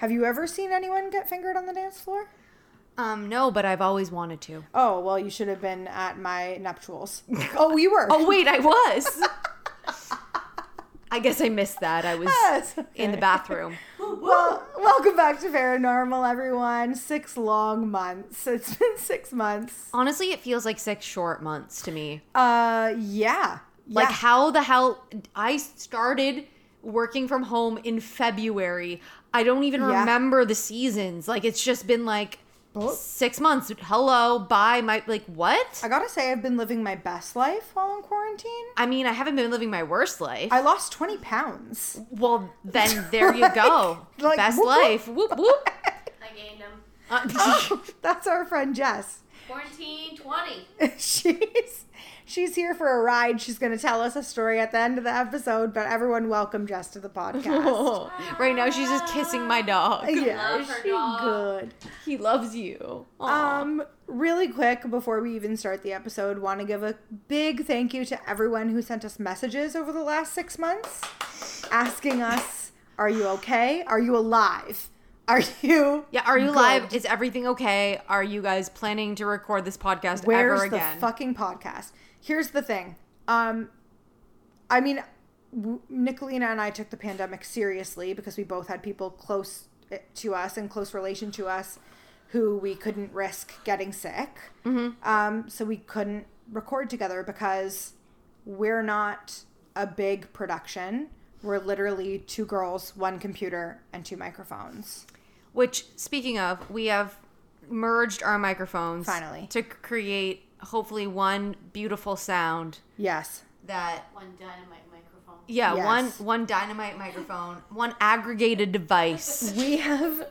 Have you ever seen anyone get fingered on the dance floor? No, but I've always wanted to. Oh, well, you should have been at my nuptials. Oh, you were. Oh, wait, I was. I guess I missed that. I was in the bathroom. Well, welcome back to Paranormal, everyone. 6 long months. It's been 6 months. Honestly, it feels like 6 short months to me. Yeah. Like, how the hell... I started working from home in February. I don't even remember the seasons. Like, it's just been like... 6 months. Hello. Bye. Like, what? I gotta say, I've been living my best life while in quarantine. I mean, I haven't been living my worst life. I lost 20 pounds. Well, then there you go. Like, best whoop, life. Whoop, whoop. I gained them. Oh, that's our friend Jess. Quarantine 20. She's here for a ride. She's going to tell us a story at the end of the episode, but everyone welcome Jess to the podcast. Oh, right now she's just kissing my dog. Yeah, she's good. He loves you. Aww. Really quick, before we even start the episode, want to give a big thank you to everyone who sent us messages over the last 6 months asking us, are you okay? Are you alive? Are you? Yeah, are you good? Live? Is everything okay? Are you guys planning to record this podcast ever again? Where's the fucking podcast? Here's the thing. I mean, Nicolina and I took the pandemic seriously because we both had people close to us and close relation to us who we couldn't risk getting sick. Mm-hmm. So we couldn't record together because we're not a big production. We're literally 2 girls, 1 computer, and 2 microphones. Which, speaking of, we have merged our microphones. Finally. To create... hopefully one beautiful sound. Yes. That one dynamite microphone. Yeah, yes. one dynamite microphone, one aggregated device. We have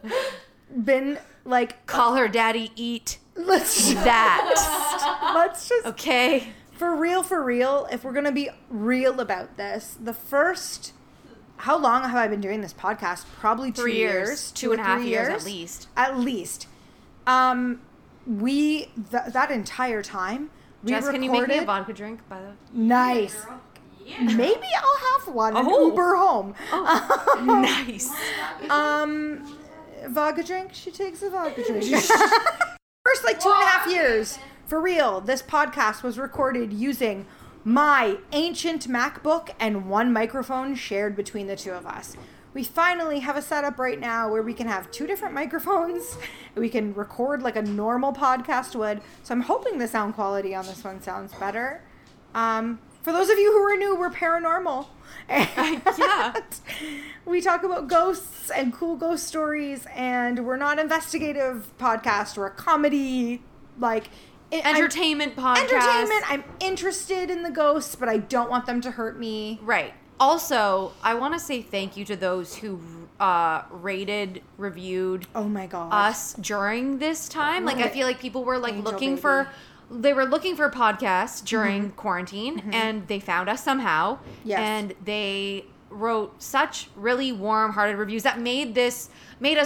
been like call her daddy, eat. Let's just okay. For real, if we're going to be real about this, how long have I been doing this podcast? Probably 3 years. 2.5 years at least. That entire time, we Jess, recorded... can you make me a vodka drink, by the way? Nice. Yeah. Maybe I'll have one and Uber home. Oh, nice. Vodka drink? She takes a vodka drink. First, 2.5 years. For real, this podcast was recorded using my ancient MacBook and 1 microphone shared between the 2 of us. We finally have a setup right now where we can have 2 different microphones. We can record like a normal podcast would. So I'm hoping the sound quality on this one sounds better. For those of you who are new, we're Paranormal. Yeah. We talk about ghosts and cool ghost stories, and we're not an investigative podcast. We're a comedy, entertainment podcast. Entertainment. I'm interested in the ghosts, but I don't want them to hurt me. Right. Also, I want to say thank you to those who rated, reviewed us during this time. Like, I feel like people were, they were looking for podcasts during quarantine, and they found us somehow. Yes. And they wrote such really warm-hearted reviews that made us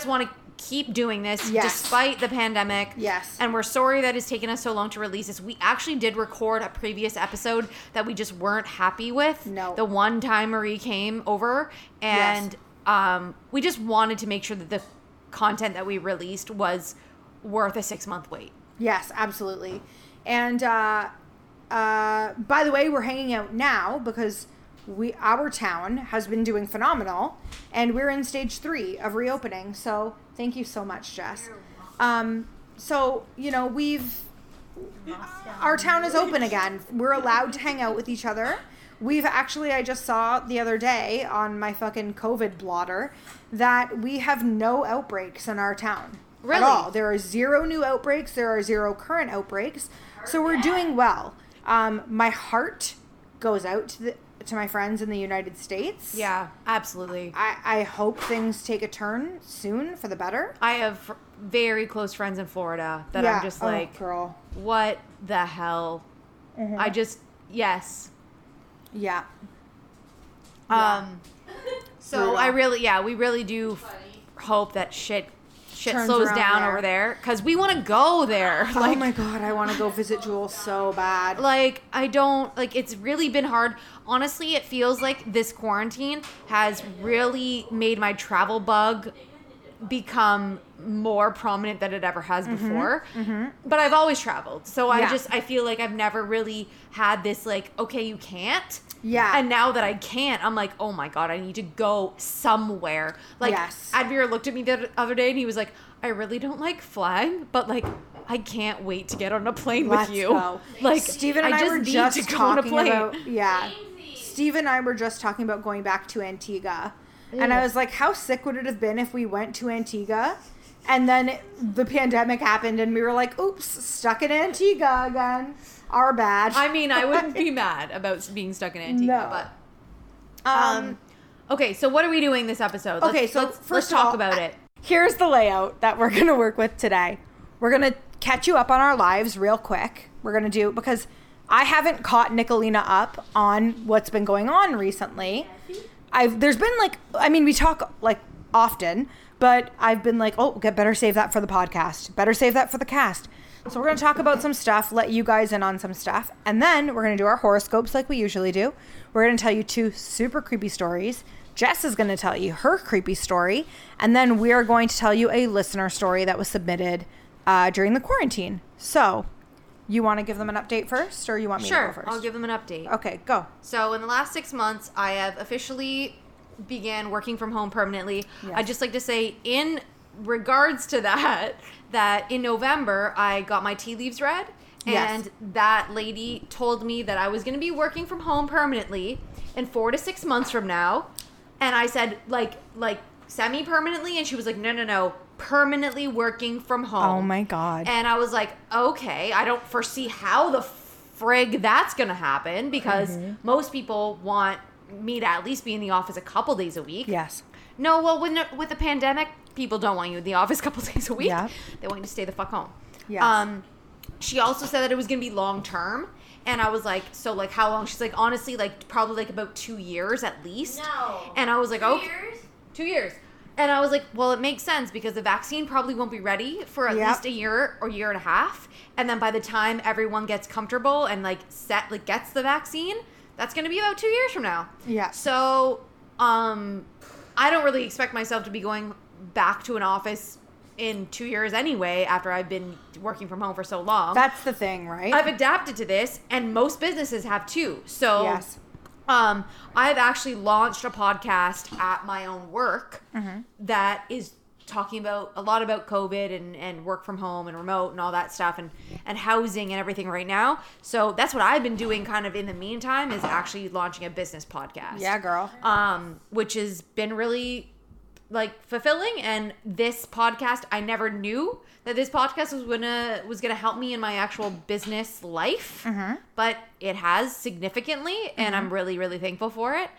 want to keep doing this despite the pandemic. Yes. And we're sorry that it's taken us so long to release this. We actually did record a previous episode that we just weren't happy with. No. The one time Marie came over, and we just wanted to make sure that the content that we released was worth a 6-month wait. Yes, absolutely. And by the way, we're hanging out now because our town has been doing phenomenal, and we're in stage 3 of reopening. So thank you so much, Jess. So, our town is open again. We're allowed to hang out with each other. We've actually, I just saw the other day on my fucking COVID blotter that we have no outbreaks in our town. Really? At all. There are 0 new outbreaks. There are 0 current outbreaks. So we're doing well. My heart goes out to my friends in the United States. Yeah, absolutely. I hope things take a turn soon for the better. I have very close friends in Florida that I'm just girl, what the hell? Mm-hmm. I just, yes. Yeah. So I really, we really do hope that shit slows down over there, because we want to go there. Oh my God, I want to go visit Jewel so bad. It's really been hard. Honestly, it feels like this quarantine has really made my travel bug become more prominent than it ever has before. Mm-hmm. But I've always traveled. So I feel like I've never really had this like, okay, you can't. Yeah. And now that I can't, I'm like, oh my God, I need to go somewhere. Like, yes. Admir looked at me the other day and he was like, I really don't like flying, but like, I can't wait to get on a plane with you. Go. Like, Steven and I were just talking about, yeah. Steve and I were just talking about going back to Antigua. And I was like, how sick would it have been if we went to Antigua and then the pandemic happened and we were like, oops, stuck in Antigua again. Our bad. I mean, I wouldn't be mad about being stuck in Antigua, but. Okay, so what are we doing this episode? Let's talk about it. Here's the layout that we're going to work with today. We're going to catch you up on our lives real quick. We're going to do, because I haven't caught Nicolina up on what's been going on recently. There's been like, I mean, we talk like often, but I've been like, oh, better save that for the podcast. Better save that for the cast. So we're going to talk about some stuff, let you guys in on some stuff. And then we're going to do our horoscopes like we usually do. We're going to tell you two super creepy stories. Jess is going to tell you her creepy story. And then we are going to tell you a listener story that was submitted during the quarantine. So you want to give them an update first, or you want me to go first? Sure, I'll give them an update. Okay, go. So in the last 6 months, I have officially began working from home permanently. Yes. I'd just like to say, in regards to that in November, I got my tea leaves read, and that lady told me that I was going to be working from home permanently in 4 to 6 months from now, and I said, like semi-permanently, and she was like, no. Permanently working from home. Oh my God. And I was like, okay, I don't foresee how the frig that's gonna happen, because most people want me to at least be in the office a couple days a week. Yes. No, well, with the pandemic, people don't want you in the office a couple days a week. Yeah. They want you to stay the fuck home. Yes. She also said that it was gonna be long term. And I was like, so like how long? She's like, honestly, like probably like about 2 years at least. No. And I was like, oh, 2 years. And I was like, well, it makes sense because the vaccine probably won't be ready for at least a year or year and a half. And then by the time everyone gets comfortable and like set, like gets the vaccine, that's going to be about 2 years from now. Yeah. So I don't really expect myself to be going back to an office in 2 years anyway, after I've been working from home for so long. That's the thing, right? I've adapted to this, and most businesses have too. So yes. I've actually launched a podcast at my own work that is talking about a lot about COVID and work from home and remote and all that stuff and housing and everything right now. So that's what I've been doing kind of in the meantime, is actually launching a business podcast. Yeah, girl. Which has been really like fulfilling. And this podcast, I never knew that this podcast was gonna help me in my actual business life, but it has significantly, and I'm really, really thankful for it.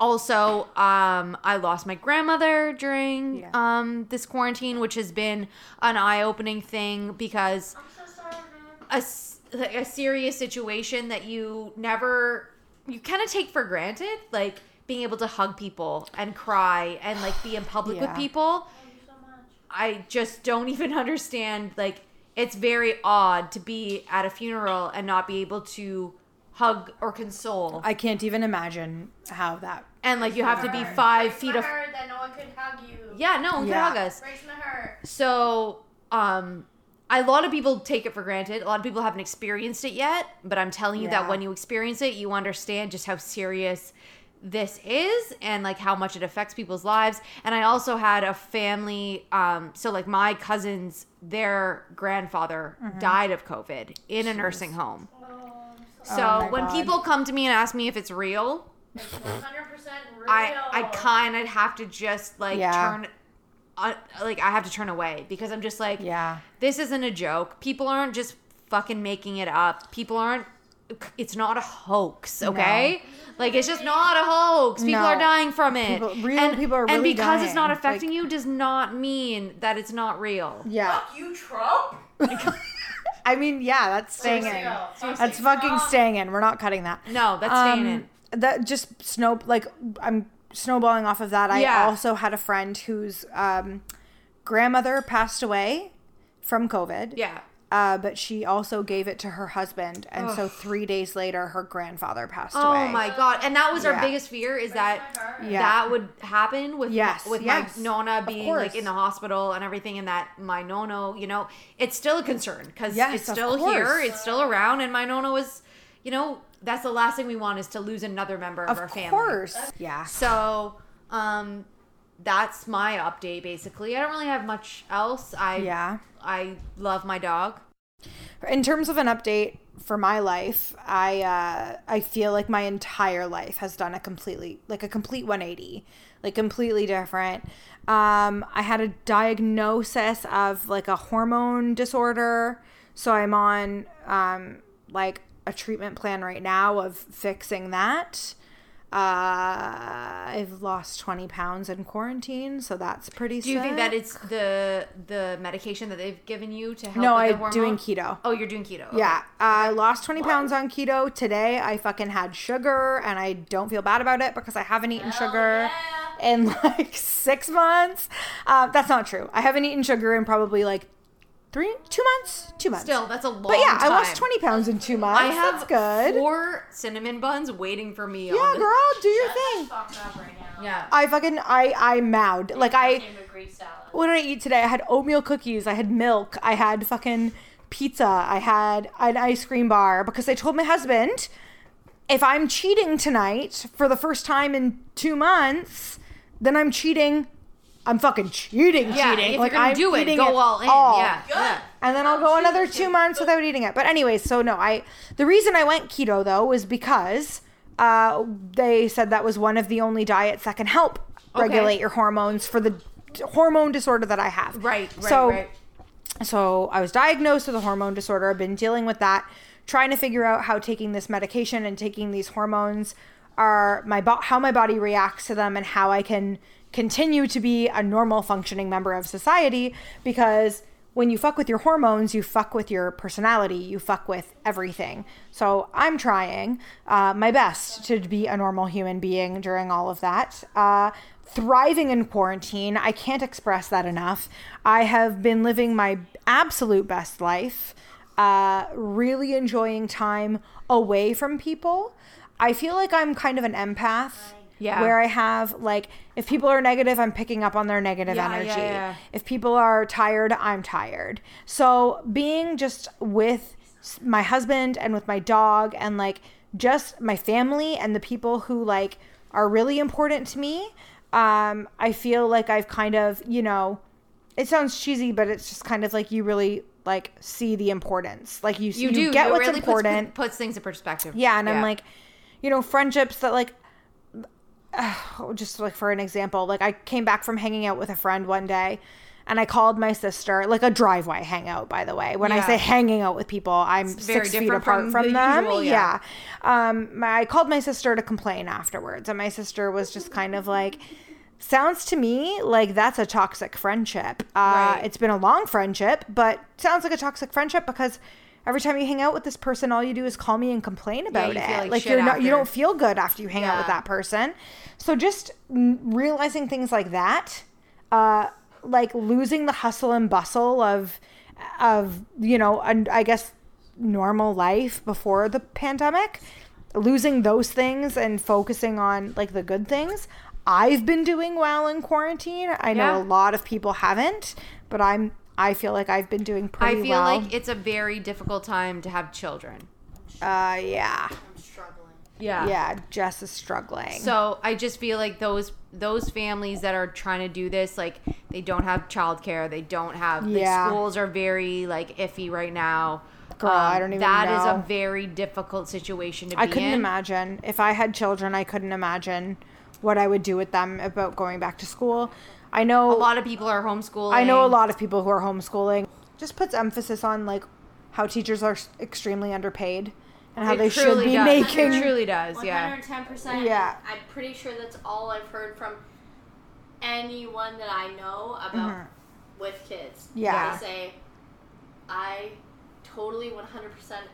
Also, I lost my grandmother during this quarantine, which has been an eye-opening thing, because I'm so sorry, man. A serious situation that you kind of take for granted, like being able to hug people and cry and like be in public with people. I just don't even understand, like, it's very odd to be at a funeral and not be able to hug or console. I can't even imagine how that... And, like, you have to be 5 feet... Breaks my heart that no one could hug you. Yeah, no one could hug us. Breaks my heart. So, a lot of people take it for granted. A lot of people haven't experienced it yet, but I'm telling you that when you experience it, you understand just how serious this is and like how much it affects people's lives. And I also had a family, so like my cousins, their grandfather died of COVID in a nursing home. When people come to me and ask me if it's real, it's 100% real. I kind of have to just like turn away, because I'm just like, this isn't a joke. People aren't just fucking making it up. It's not a hoax, okay? No. Like, it's just not a hoax. People are dying from it. People are really dying. And because it's not affecting you does not mean that it's not real. Yeah. Fuck you, Trump. I mean, that's staying in. That's fucking staying in. We're not cutting that. No, that's staying in. That just I'm snowballing off of that. I also had a friend whose grandmother passed away from COVID. Yeah. But she also gave it to her husband. And so 3 days later, her grandfather passed away. Oh, my God. And that was our biggest fear, is that would happen with my Nona being like in the hospital and everything. And that my Nono, you know, it's still a concern because it's still here. It's still around. And my Nono is, you know, that's the last thing we want is to lose another member of our family. Of course. Yeah. So, that's my update, basically. I don't really have much else. I love my dog. In terms of an update for my life, I feel like my entire life has done a complete 180, like completely different. I had a diagnosis of like a hormone disorder, so I'm on like a treatment plan right now of fixing that. I've lost 20 pounds in quarantine, so that's pretty sick. Do you think that it's the medication that they've given you to help with the hormone? No, I'm doing keto. Oh, you're doing keto. Okay. Yeah. I lost 20 pounds on keto. Today, I fucking had sugar, and I don't feel bad about it because I haven't eaten sugar in like 6 months. That's not true. I haven't eaten sugar in probably like 2 months? 2 months. Still, that's a long time. But yeah, I lost 20 pounds in 2 months. I have good. 4 cinnamon buns waiting for me. Yeah, girl, do your thing. Fuck up right now. Yeah. I mowed. Like I what did I eat today? I had oatmeal cookies. I had milk. I had fucking pizza. I had an ice cream bar because I told my husband, if I'm cheating tonight for the first time in 2 months, then I'm cheating. I'm fucking cheating. Yeah, cheating. If like you're gonna do it, go all in. Yeah, yeah. And then I'll go another 2 months without eating it. But anyways, so no, the reason I went keto though was because they said that was one of the only diets that can help regulate your hormones for the hormone disorder that I have. So I was diagnosed with a hormone disorder. I've been dealing with that, trying to figure out how taking this medication and taking these hormones are how my body reacts to them and how I can continue to be a normal functioning member of society, because when you fuck with your hormones, you fuck with your personality, you fuck with everything. So I'm trying my best to be a normal human being during all of that. Thriving in quarantine, I can't express that enough. I have been living my absolute best life, really enjoying time away from people. I feel like I'm kind of an empath. Yeah. Where I have, like, if people are negative, I'm picking up on their negative energy. Yeah. If people are tired, I'm tired. So being just with my husband and with my dog and, like, just my family and the people who, like, are really important to me, I feel like I've kind of, you know, it sounds cheesy, but it's just kind of like you really, like, see the importance. Like, you get what's really important. Puts things in perspective. Yeah, and I'm like, you know, friendships that, like, just like for an example, like I came back from hanging out with a friend one day and I called my sister, like a driveway hangout, by the way. When I say hanging out with people, I'm 6 feet apart from them. Usual, I called my sister to complain afterwards, and my sister was just kind of like, sounds to me like that's a toxic friendship. It's been a long friendship, but sounds like a toxic friendship because every time you hang out with this person, all you do is call me and complain about it. Like you don't feel good after you hang out with that person. So just realizing things like that, like losing the hustle and bustle of you know, I guess normal life before the pandemic, losing those things and focusing on like the good things. I've been doing well in quarantine. I know a lot of people haven't, but I feel like I've been doing pretty well. I feel like it's a very difficult time to have children. I'm struggling. Yeah, Jess is struggling. So I just feel like those families that are trying to do this, like they don't have childcare, they don't have the schools are very like iffy right now. Girl, I don't even know. That is a very difficult situation to be in. I couldn't imagine. If I had children, I couldn't imagine what I would do with them about going back to school. I know a lot of people are homeschooling. Just puts emphasis on like how teachers are extremely underpaid and how they should be making. It truly does. Yeah. 110%. Yeah. I'm pretty sure that's all I've heard from anyone that I know about with kids. Yeah. They say, I totally 100%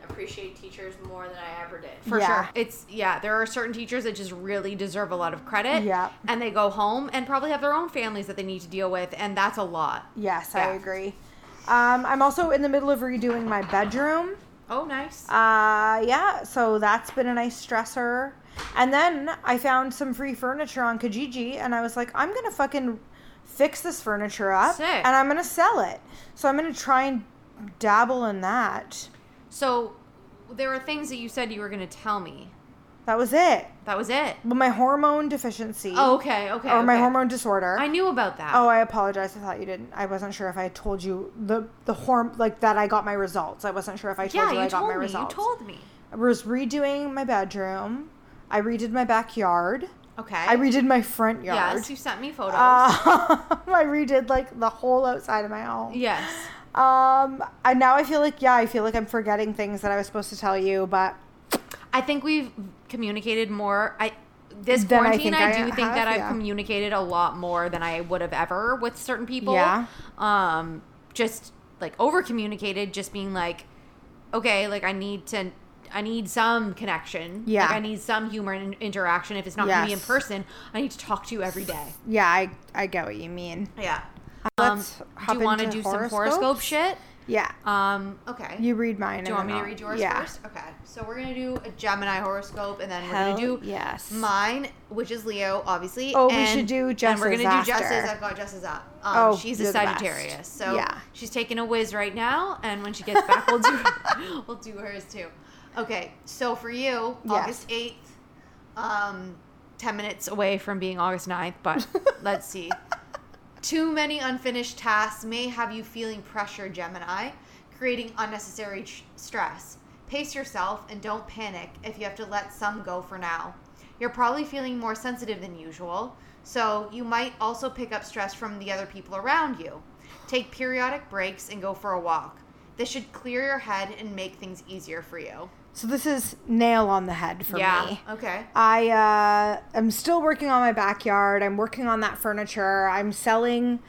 appreciate teachers more than I ever did. For sure. There are certain teachers that just really deserve a lot of credit. Yeah. And they go home and probably have their own families that they need to deal with. And that's a lot. Yes, I agree. I'm also in the middle of redoing my bedroom. Oh, nice. Yeah, so that's been a nice stressor. And then I found some free furniture on Kijiji, and I was like, I'm going to fucking fix this furniture up. Sick. And I'm going to sell it. So I'm going to try and dabble in that. So there were things that you said you were going to tell me. That was it. That was it. But my hormone deficiency. Oh, okay, okay. Or my hormone disorder. I knew about that. Oh, I apologize. I thought you didn't. I wasn't sure if I told you the like that I got my results. I wasn't sure if I told you I got my results. Yeah, you told me. I was redoing my bedroom. I redid my backyard. Okay. I redid my front yard. Yes, you sent me photos. I redid like the whole outside of my home. Yes. And now I feel like, I feel like I'm forgetting things that I was supposed to tell you, but. I think we've communicated more. This quarantine, I think I've communicated a lot more than I would have ever with certain people. Yeah. Just like over communicated, just being like, okay, like I need some connection. Yeah. Like I need some human interaction. If it's not going to be in person, I need to talk to you every day. Yeah, I get what you mean. Yeah. Do you want to do some horoscope shit? Yeah. Okay. You read mine. Do you want me to read yours first? Okay. So we're going to do a Gemini horoscope, and then we're going to do mine, which is Leo, obviously. Oh, we should do Jess's. And we're going to do Jess's. I've got Jess's up. She's a Sagittarius. So she's taking a whiz right now, and when she gets back, we'll do hers too. Okay. So for you, August 8th, 10 minutes away from being August 9th, but let's see. Too many unfinished tasks may have you feeling pressure, Gemini, creating unnecessary stress. Pace yourself and don't panic if you have to let some go for now. You're probably feeling more sensitive than usual, so you might also pick up stress from the other people around you. Take periodic breaks and go for a walk. This should clear your head and make things easier for you. So this is nail on the head for me. Yeah, okay. I am still working on my backyard. I'm working on that furniture. I'm selling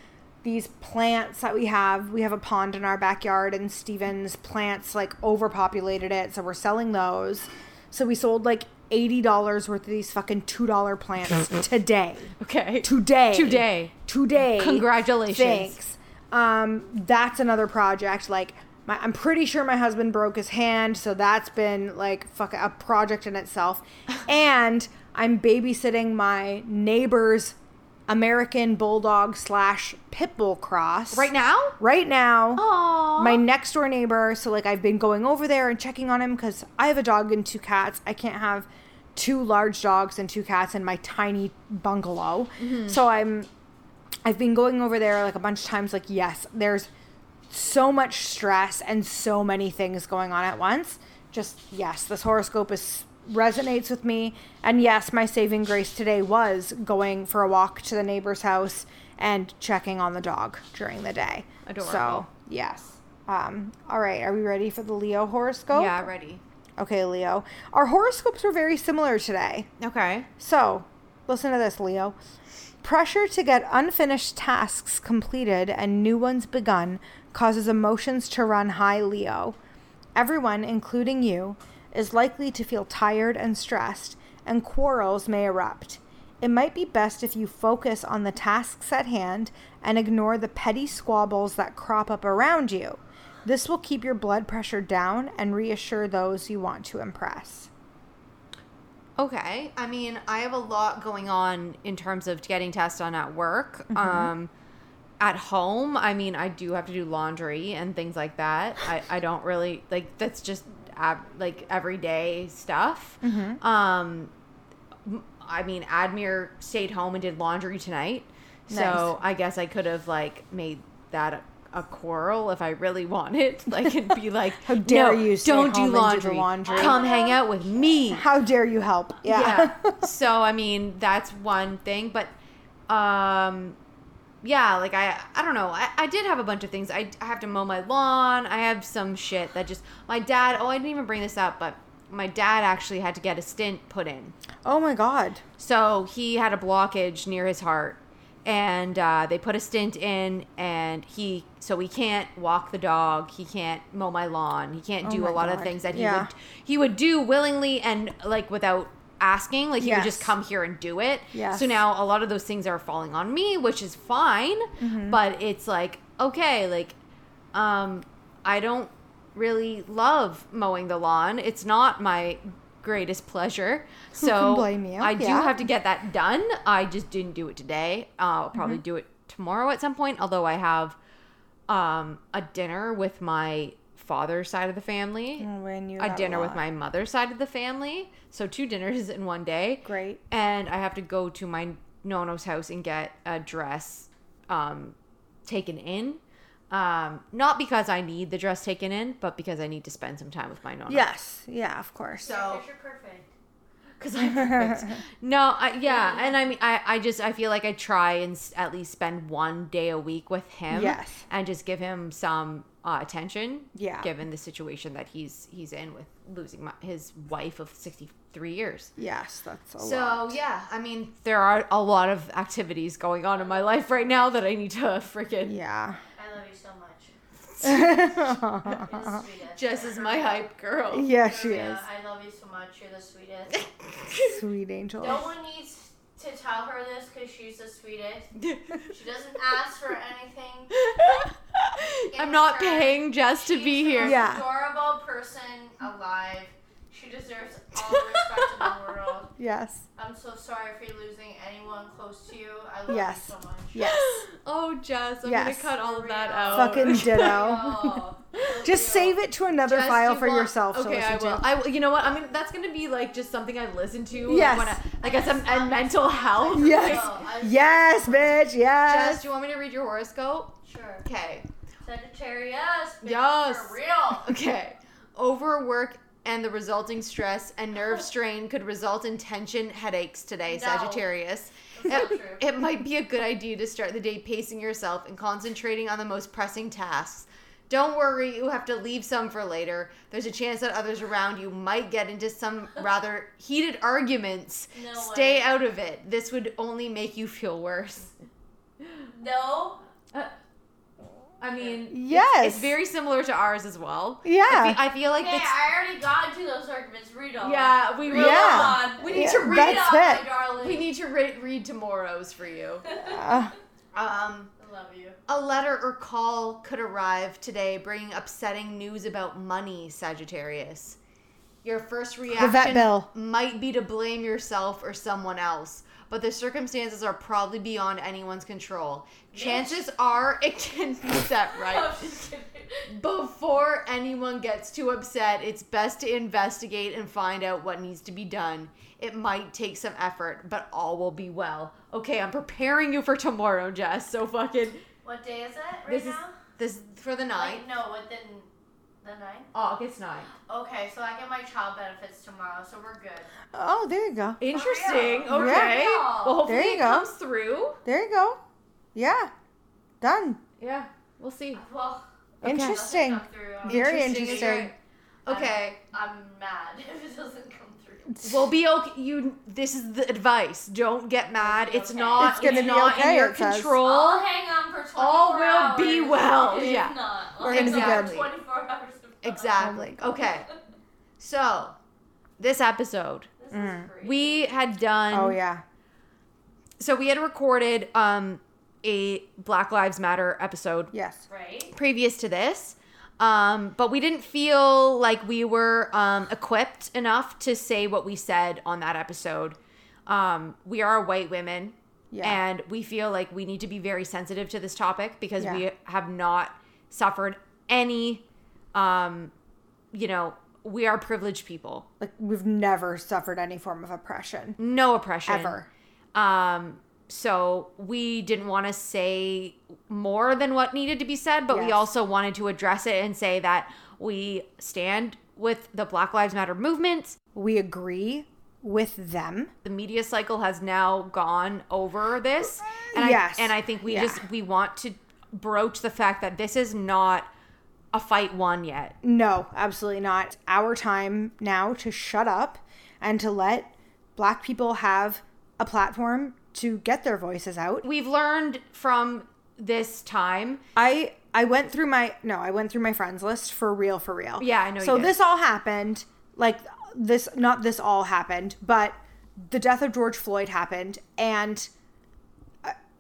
these plants that we have. We have a pond in our backyard, and Steven's plants, like, overpopulated it. So we're selling those. So we sold, like, $80 worth of these fucking $2 plants today. Okay. Today. Congratulations. Thanks. That's another project, like... I'm pretty sure my husband broke his hand, so that's been, like, a project in itself. And I'm babysitting my neighbor's American Bulldog / Pit Bull cross. Right now? Right now. Aww. My next-door neighbor. So, like, I've been going over there and checking on him because I have a dog and 2 cats. I can't have 2 large dogs and 2 cats in my tiny bungalow. Mm-hmm. So I've been going over there, like, a bunch of times, like, yes, there's... so much stress and so many things going on at once. Just, yes, this horoscope resonates with me. And yes, my saving grace today was going for a walk to the neighbor's house and checking on the dog during the day. Adorable. So, yes. All right. Are we ready for the Leo horoscope? Yeah, ready. Okay, Leo. Our horoscopes were very similar today. Okay. So, listen to this, Leo. Pressure to get unfinished tasks completed and new ones begun causes emotions to run high, Leo. Everyone, including you, is likely to feel tired and stressed, and quarrels may erupt. It might be best if you focus on the tasks at hand and ignore the petty squabbles that crop up around you. This will keep your blood pressure down and reassure those you want to impress. Okay. I mean, I have a lot going on in terms of getting tasks done at work. Mm-hmm. At home, I mean, I do have to do laundry and things like that. I don't really, like, that's just, like, everyday stuff. Mm-hmm. I mean, Admir stayed home and did laundry tonight. Nice. So I guess I could have, like, made that a quarrel if I really wanted, like, and be like, how dare you stay don't home do laundry. Do laundry, come hang out with me, how dare you help. Yeah. So I mean, that's one thing, but like I don't know, I did have a bunch of things. I have to mow my lawn. I have some shit that just my dad, I didn't even bring this up, but my dad actually had to get a stent put in. Oh my god. So he had a blockage near his heart. And they put a stent in, and he can't walk the dog, he can't mow my lawn, he can't do a lot of things that he would do willingly and, like, without asking. Like, he would just come here and do it. Yes. So now a lot of those things are falling on me, which is fine, mm-hmm. but it's like, okay, like, I don't really love mowing the lawn. It's not my greatest pleasure. So blame you. I do have to get that done. I just didn't do it today. I'll probably do it tomorrow at some point, although I have a dinner with my father's side of the family, a dinner with my mother's side of the family, so 2 dinners in one day. Great. And I have to go to my nono's house and get a dress taken in, not because I need the dress taken in, but because I need to spend some time with my nono. Yes, yeah, of course. So you're perfect. Because I'm perfect. And I feel like I try and at least spend 1 day a week with him. Yes. And just give him some attention. Yeah. Given the situation that he's in with losing his wife of 63 years. Yes, that's a lot. So, yeah, I mean, there are a lot of activities going on in my life right now that I need to freaking... Yeah. I love you so much. Jess is my hype girl. Yeah, she is. I love you so much. You're the sweetest. Sweet angel. No one needs to tell her this because she's the sweetest. She doesn't ask for anything. I'm not paying Jess to be here. Yeah. She's the most adorable person alive. She deserves all the respect in the world. Yes. I'm so sorry for you losing anyone close to you. I love you so much. Yes. Oh, Jess, I'm going to cut all of that out. Fucking ditto. Just save it to another Jess, file for yourself. Okay, so I will. You know what? I mean, that's going to be like just something I listen to. Yes. Like mental health. Yes. Yes, bitch. Yes. Jess, do you want me to read your horoscope? Sure. Okay. Sagittarius. Yes. For real. Okay. Overwork and the resulting stress and nerve strain could result in tension, headaches today, Sagittarius. That's not true. It might be a good idea to start the day pacing yourself and concentrating on the most pressing tasks. Don't worry, you have to leave some for later. There's a chance that others around you might get into some rather heated arguments. No Stay way. Out of it. This would only make you feel worse. No. I mean, yes. It's very similar to ours as well. Yeah. I feel like it's... I already got into those arguments. Read on. Yeah, we read on. We need to read on, my darling. We need to read tomorrow's for you. Yeah. I love you. A letter or call could arrive today bringing upsetting news about money, Sagittarius. Your first reaction might be to blame yourself or someone else, but the circumstances are probably beyond anyone's control. Chances are it can be set right. Before anyone gets too upset, it's best to investigate and find out what needs to be done. It might take some effort, but all will be well. Okay, I'm preparing you for tomorrow, Jess, so fucking... What day is it now? This is for the 9th. Wait, no, within... The 9th? August 9th. Okay, so I get my child benefits tomorrow, so we're good. Oh, there you go. Interesting. Oh, yeah. Okay. Yeah. Well, hopefully it comes through. There you go. Yeah. Done. Yeah. We'll see. Well, okay. Interesting. Very interesting. Okay. I'm mad if it doesn't come through. We'll be okay. This is the advice. Don't get mad. It's not. It's gonna be not okay, in your control. I'll hang on for 24 hours. All will be well. Yeah. Not. We're gonna be good. Exactly. Okay. So, this episode, we had done... Oh, yeah. So, we had recorded a Black Lives Matter episode. Yes. Right. Previous to this. But we didn't feel like we were equipped enough to say what we said on that episode. We are white women. Yeah. And we feel like we need to be very sensitive to this topic because we have not suffered any... we are privileged people. Like, we've never suffered any form of oppression. No oppression. Ever. So we didn't want to say more than what needed to be said, but we also wanted to address it and say that we stand with the Black Lives Matter movement. We agree with them. The media cycle has now gone over this. And I think we we want to broach the fact that this is not a fight won yet. No, absolutely not. It's our time now to shut up and to let Black people have a platform to get their voices out. We've learned from this time. I went through my friends list for real. Yeah, I know. So you did. This all happened. Like this, not this all happened, but the death of George Floyd happened, and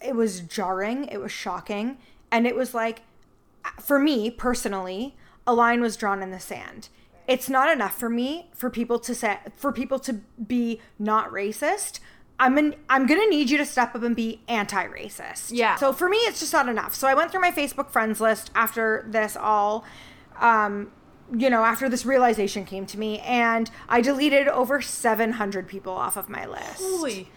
it was jarring. It was shocking, and it was like, for me personally, a line was drawn in the sand. It's not enough for me for people to be not racist. I'm going to need you to step up and be anti-racist. Yeah. So for me, it's just not enough. So I went through my Facebook friends list after this all, after this realization came to me, and I deleted over 700 people off of my list. Holy.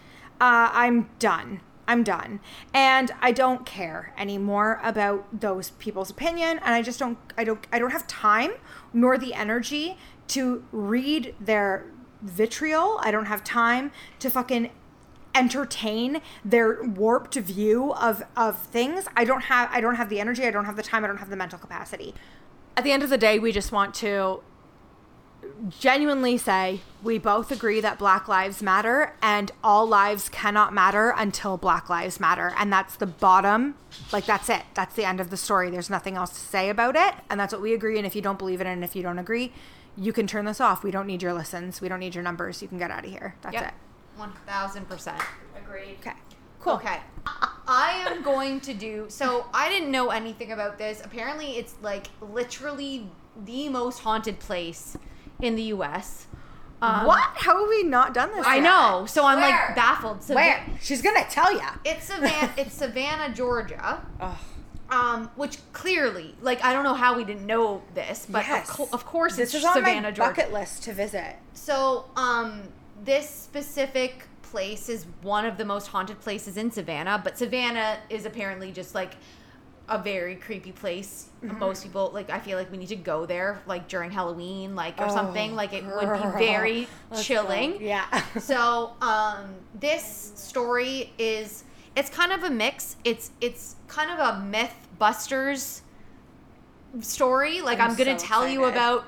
I'm done. And I don't care anymore about those people's opinion. And I just don't have time nor the energy to read their vitriol. I don't have time to fucking entertain their warped view of things. I don't have the energy. I don't have the time. I don't have the mental capacity. At the end of the day, we just want to genuinely say we both agree that Black Lives Matter, and all lives cannot matter until Black Lives Matter. And that's the bottom. Like, that's it. That's the end of the story. There's nothing else to say about it. And that's what we agree. And if you don't believe it, and if you don't agree, you can turn this off. We don't need your listens. We don't need your numbers. You can get out of here. That's it. 1,000%. Agreed. Okay. Cool. Okay. I am going to do... So, I didn't know anything about this. Apparently, it's, like, literally the most haunted place in the U.S. What? How have we not done this yet? I know. So, I'm, like, baffled. Where? She's going to tell you. It's Savannah, Georgia. Oh. Which clearly, like, I don't know how we didn't know this, but of course it's Savannah, Georgia. This is on my bucket list to visit. So, this specific place is one of the most haunted places in Savannah, but Savannah is apparently just, like, a very creepy place. Mm-hmm. Most people, like, I feel like we need to go there, like, during Halloween, like, or something. Like, it would be very chilling. Go. Yeah. So, this story is... It's kind of a mix. It's kind of a Mythbusters story. Like, I'm going to tell you about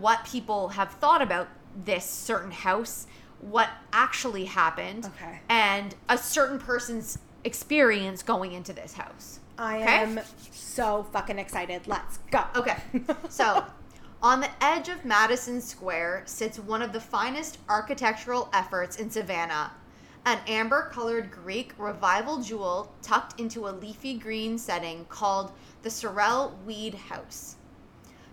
what people have thought about this certain house, what actually happened, okay, and a certain person's experience going into this house. I am so fucking excited. Let's go. Okay. So, on the edge of Madison Square sits one of the finest architectural efforts in Savannah. An amber-colored Greek revival jewel tucked into a leafy green setting called the Sorrel-Weed House.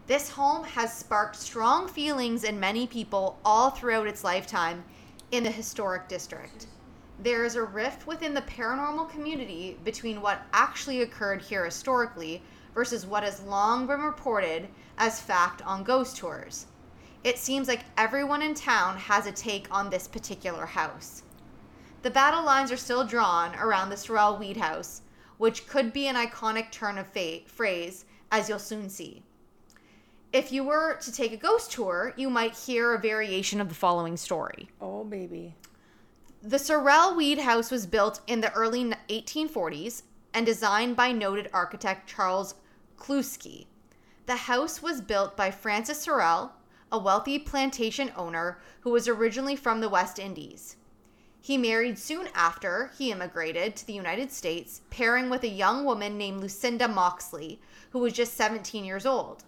This home has sparked strong feelings in many people all throughout its lifetime in the historic district. There is a rift within the paranormal community between what actually occurred here historically versus what has long been reported as fact on ghost tours. It seems like everyone in town has a take on this particular house. The battle lines are still drawn around the Sorrel-Weed House, which could be an iconic turn of phrase, as you'll soon see. If you were to take a ghost tour, you might hear a variation of the following story. Oh, baby. The Sorrel-Weed House was built in the early 1840s and designed by noted architect Charles Cluskey. The house was built by Francis Sorrel, a wealthy plantation owner who was originally from the West Indies. He married soon after he immigrated to the United States, pairing with a young woman named Lucinda Moxley, who was just 17 years old.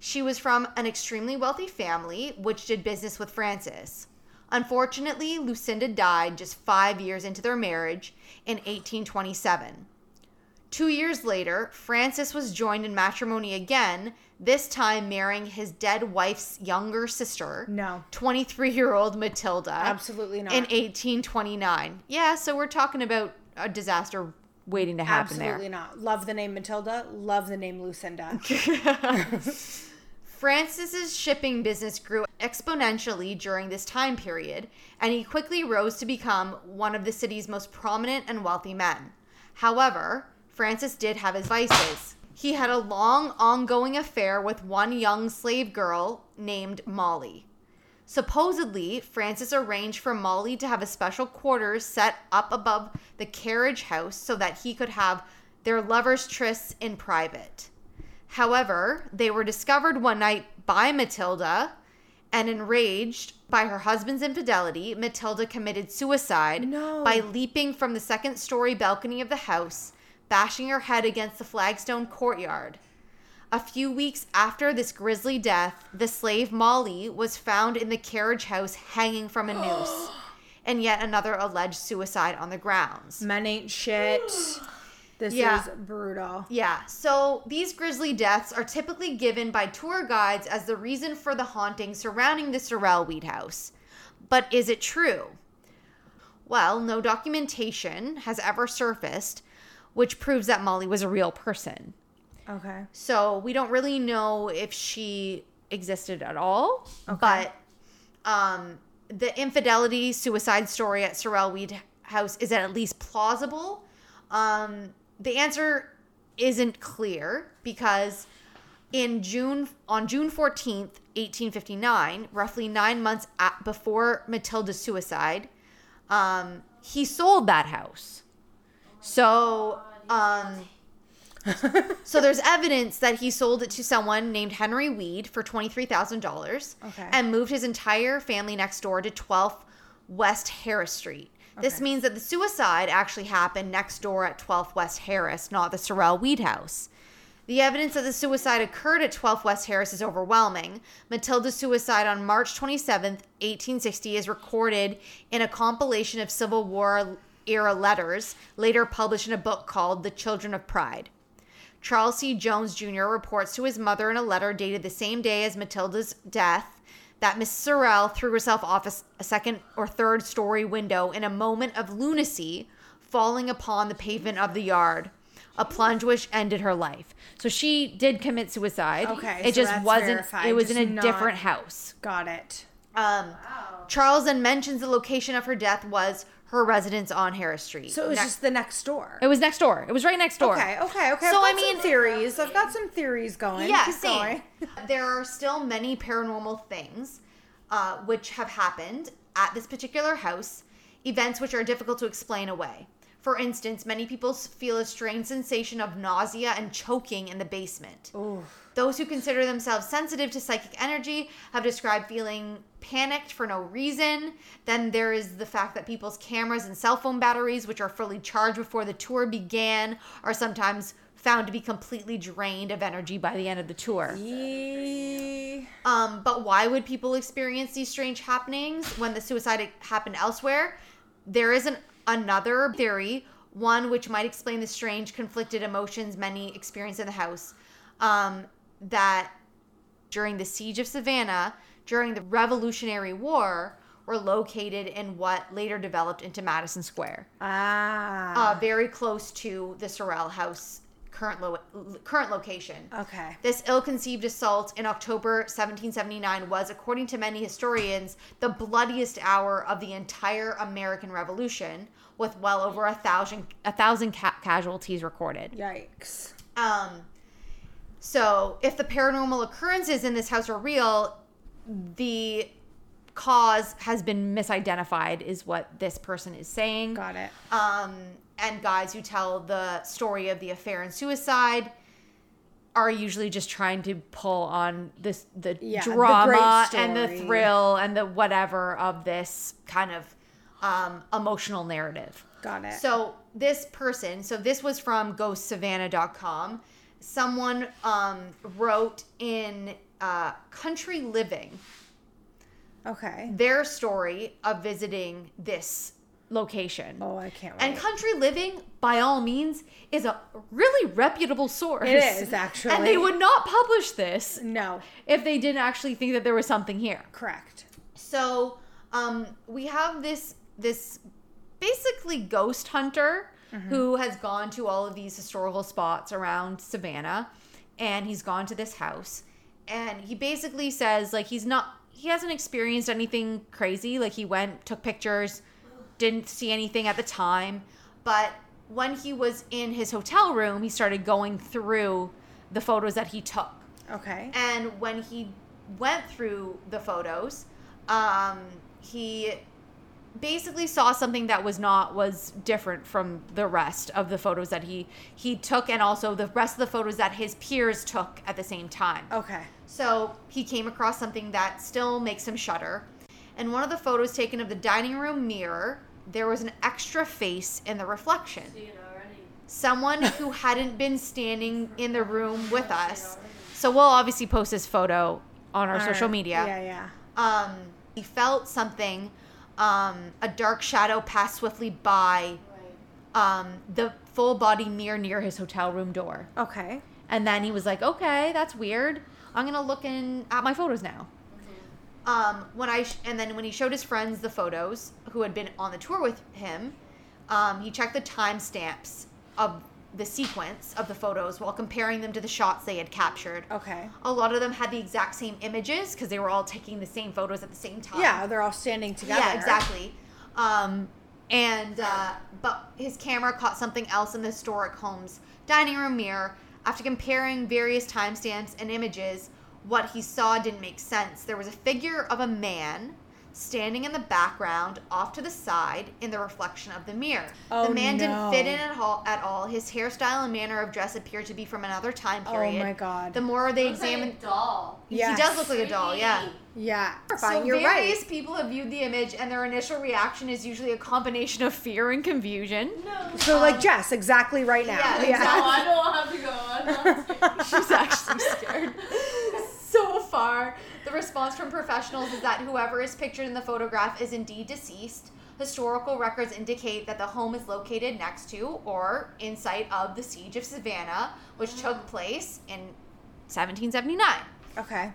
She was from an extremely wealthy family, which did business with Francis. Unfortunately, Lucinda died just 5 years into their marriage in 1827. 2 years later, Francis was joined in matrimony again, this time marrying his dead wife's younger sister. No. 23-year-old Matilda. Absolutely not. In 1829. Yeah, so we're talking about a disaster waiting to happen. Absolutely there. Absolutely not. Love the name Matilda. Love the name Lucinda. Francis's shipping business grew exponentially during this time period, and he quickly rose to become one of the city's most prominent and wealthy men. However, Francis did have his vices. He had a long, ongoing affair with one young slave girl named Molly. Supposedly, Francis arranged for Molly to have a special quarters set up above the carriage house so that he could have their lovers' trysts in private. However, they were discovered one night by Matilda, and enraged by her husband's infidelity, Matilda committed suicide by leaping from the second-story balcony of the house, bashing her head against the flagstone courtyard. A few weeks after this grisly death, the slave Molly was found in the carriage house hanging from a noose, and yet another alleged suicide on the grounds. Men ain't shit. This is brutal. Yeah. So these grisly deaths are typically given by tour guides as the reason for the haunting surrounding the Sorrel-Weed House. But is it true? Well, no documentation has ever surfaced, which proves that Molly was a real person. Okay. So we don't really know if she existed at all. Okay. But the infidelity suicide story at Sorrel-Weed House is at least plausible. The answer isn't clear because on June 14th, 1859, roughly 9 months before Matilda's suicide, he sold that house. So, so there's evidence that he sold it to someone named Henry Weed for $23,000 and moved his entire family next door to 12th West Harris Street. Okay. This means that the suicide actually happened next door at 12th West Harris, not the Sorrel-Weed House. The evidence that the suicide occurred at 12th West Harris is overwhelming. Matilda's suicide on March 27th, 1860 is recorded in a compilation of Civil War-era letters, later published in a book called The Children of Pride. Charles C. Jones Jr. reports to his mother in a letter dated the same day as Matilda's death that Miss Sorrel threw herself off a second or third story window in a moment of lunacy, falling upon the pavement of the yard, a plunge which ended her life. So she did commit suicide. Okay, it so just wasn't. Verified. It was just in a different house. Got it. Wow. Charles then mentions the location of her death was her residence on Harris Street. So it was just the next door. It was next door. It was right next door. Okay. So theories. I've got some theories going. Yeah, keep going. There are still many paranormal things which have happened at this particular house, events which are difficult to explain away. For instance, many people feel a strange sensation of nausea and choking in the basement. Ooh. Those who consider themselves sensitive to psychic energy have described feeling panicked for no reason. Then there is the fact that people's cameras and cell phone batteries, which are fully charged before the tour began, are sometimes found to be completely drained of energy by the end of the tour. But why would people experience these strange happenings when the suicide happened elsewhere? There is another theory, one which might explain the strange, conflicted emotions many experience in the house, that during the Siege of Savannah, during the Revolutionary War, were located in what later developed into Madison Square. Very close to the Sorrel House current location. Okay. This ill-conceived assault in October 1779 was, according to many historians, the bloodiest hour of the entire American Revolution, with well over 1,000 casualties recorded. Yikes. So if the paranormal occurrences in this house are real, the cause has been misidentified is what this person is saying. Got it. And guys who tell the story of the affair and suicide are usually just trying to pull on this, drama and the thrill and the whatever of this kind of emotional narrative. Got it. So this person, this was from GhostSavannah.com. Someone wrote in Country Living their story of visiting this location. Oh, I can't wait. And Country Living, by all means, is a really reputable source. It is, actually. And they would not publish this. No. If they didn't actually think that there was something here. Correct. So we have this basically ghost hunter who has gone to all of these historical spots around Savannah, and he's gone to this house, and he basically says, like, he hasn't experienced anything crazy. Like, he went, took pictures, didn't see anything at the time, but when he was in his hotel room, he started going through the photos that he took. Okay. And when he went through the photos, he basically saw something that was different from the rest of the photos that he took, and also the rest of the photos that his peers took at the same time. Okay. So he came across something that still makes him shudder. In one of the photos taken of the dining room mirror, there was an extra face in the reflection. See it already. Someone who hadn't been standing in the room with us. So we'll obviously post this photo on our social media. Yeah. He felt something. A dark shadow passed swiftly by the full body mirror near his hotel room door. Okay. And then he was like, okay, that's weird. I'm going to look in at my photos now. Mm-hmm. When he showed his friends the photos who had been on the tour with him, he checked the timestamps of the sequence of the photos while comparing them to the shots they had captured. Okay. A lot of them had the exact same images because they were all taking the same photos at the same time. Yeah, they're all standing together. Yeah, exactly. But his camera caught something else in the historic home's dining room mirror. After comparing various timestamps and images, what he saw didn't make sense. There was a figure of a man standing in the background, off to the side, in the reflection of the mirror. Oh, the man didn't fit in at all. His hairstyle and manner of dress appeared to be from another time period. Oh, my God. The more they examined... Like a doll. Yes. He does look like a doll, yeah. Yeah. So you're various right. people have viewed the image, and their initial reaction is usually a combination of fear and confusion. No. So, Jess, exactly right now. Yeah, exactly. No, I don't have to go. I'm not scared. She's actually scared. So far, the response from professionals is that whoever is pictured in the photograph is indeed deceased. Historical records indicate that the home is located next to or in sight of the Siege of Savannah, which took place in 1779. Okay.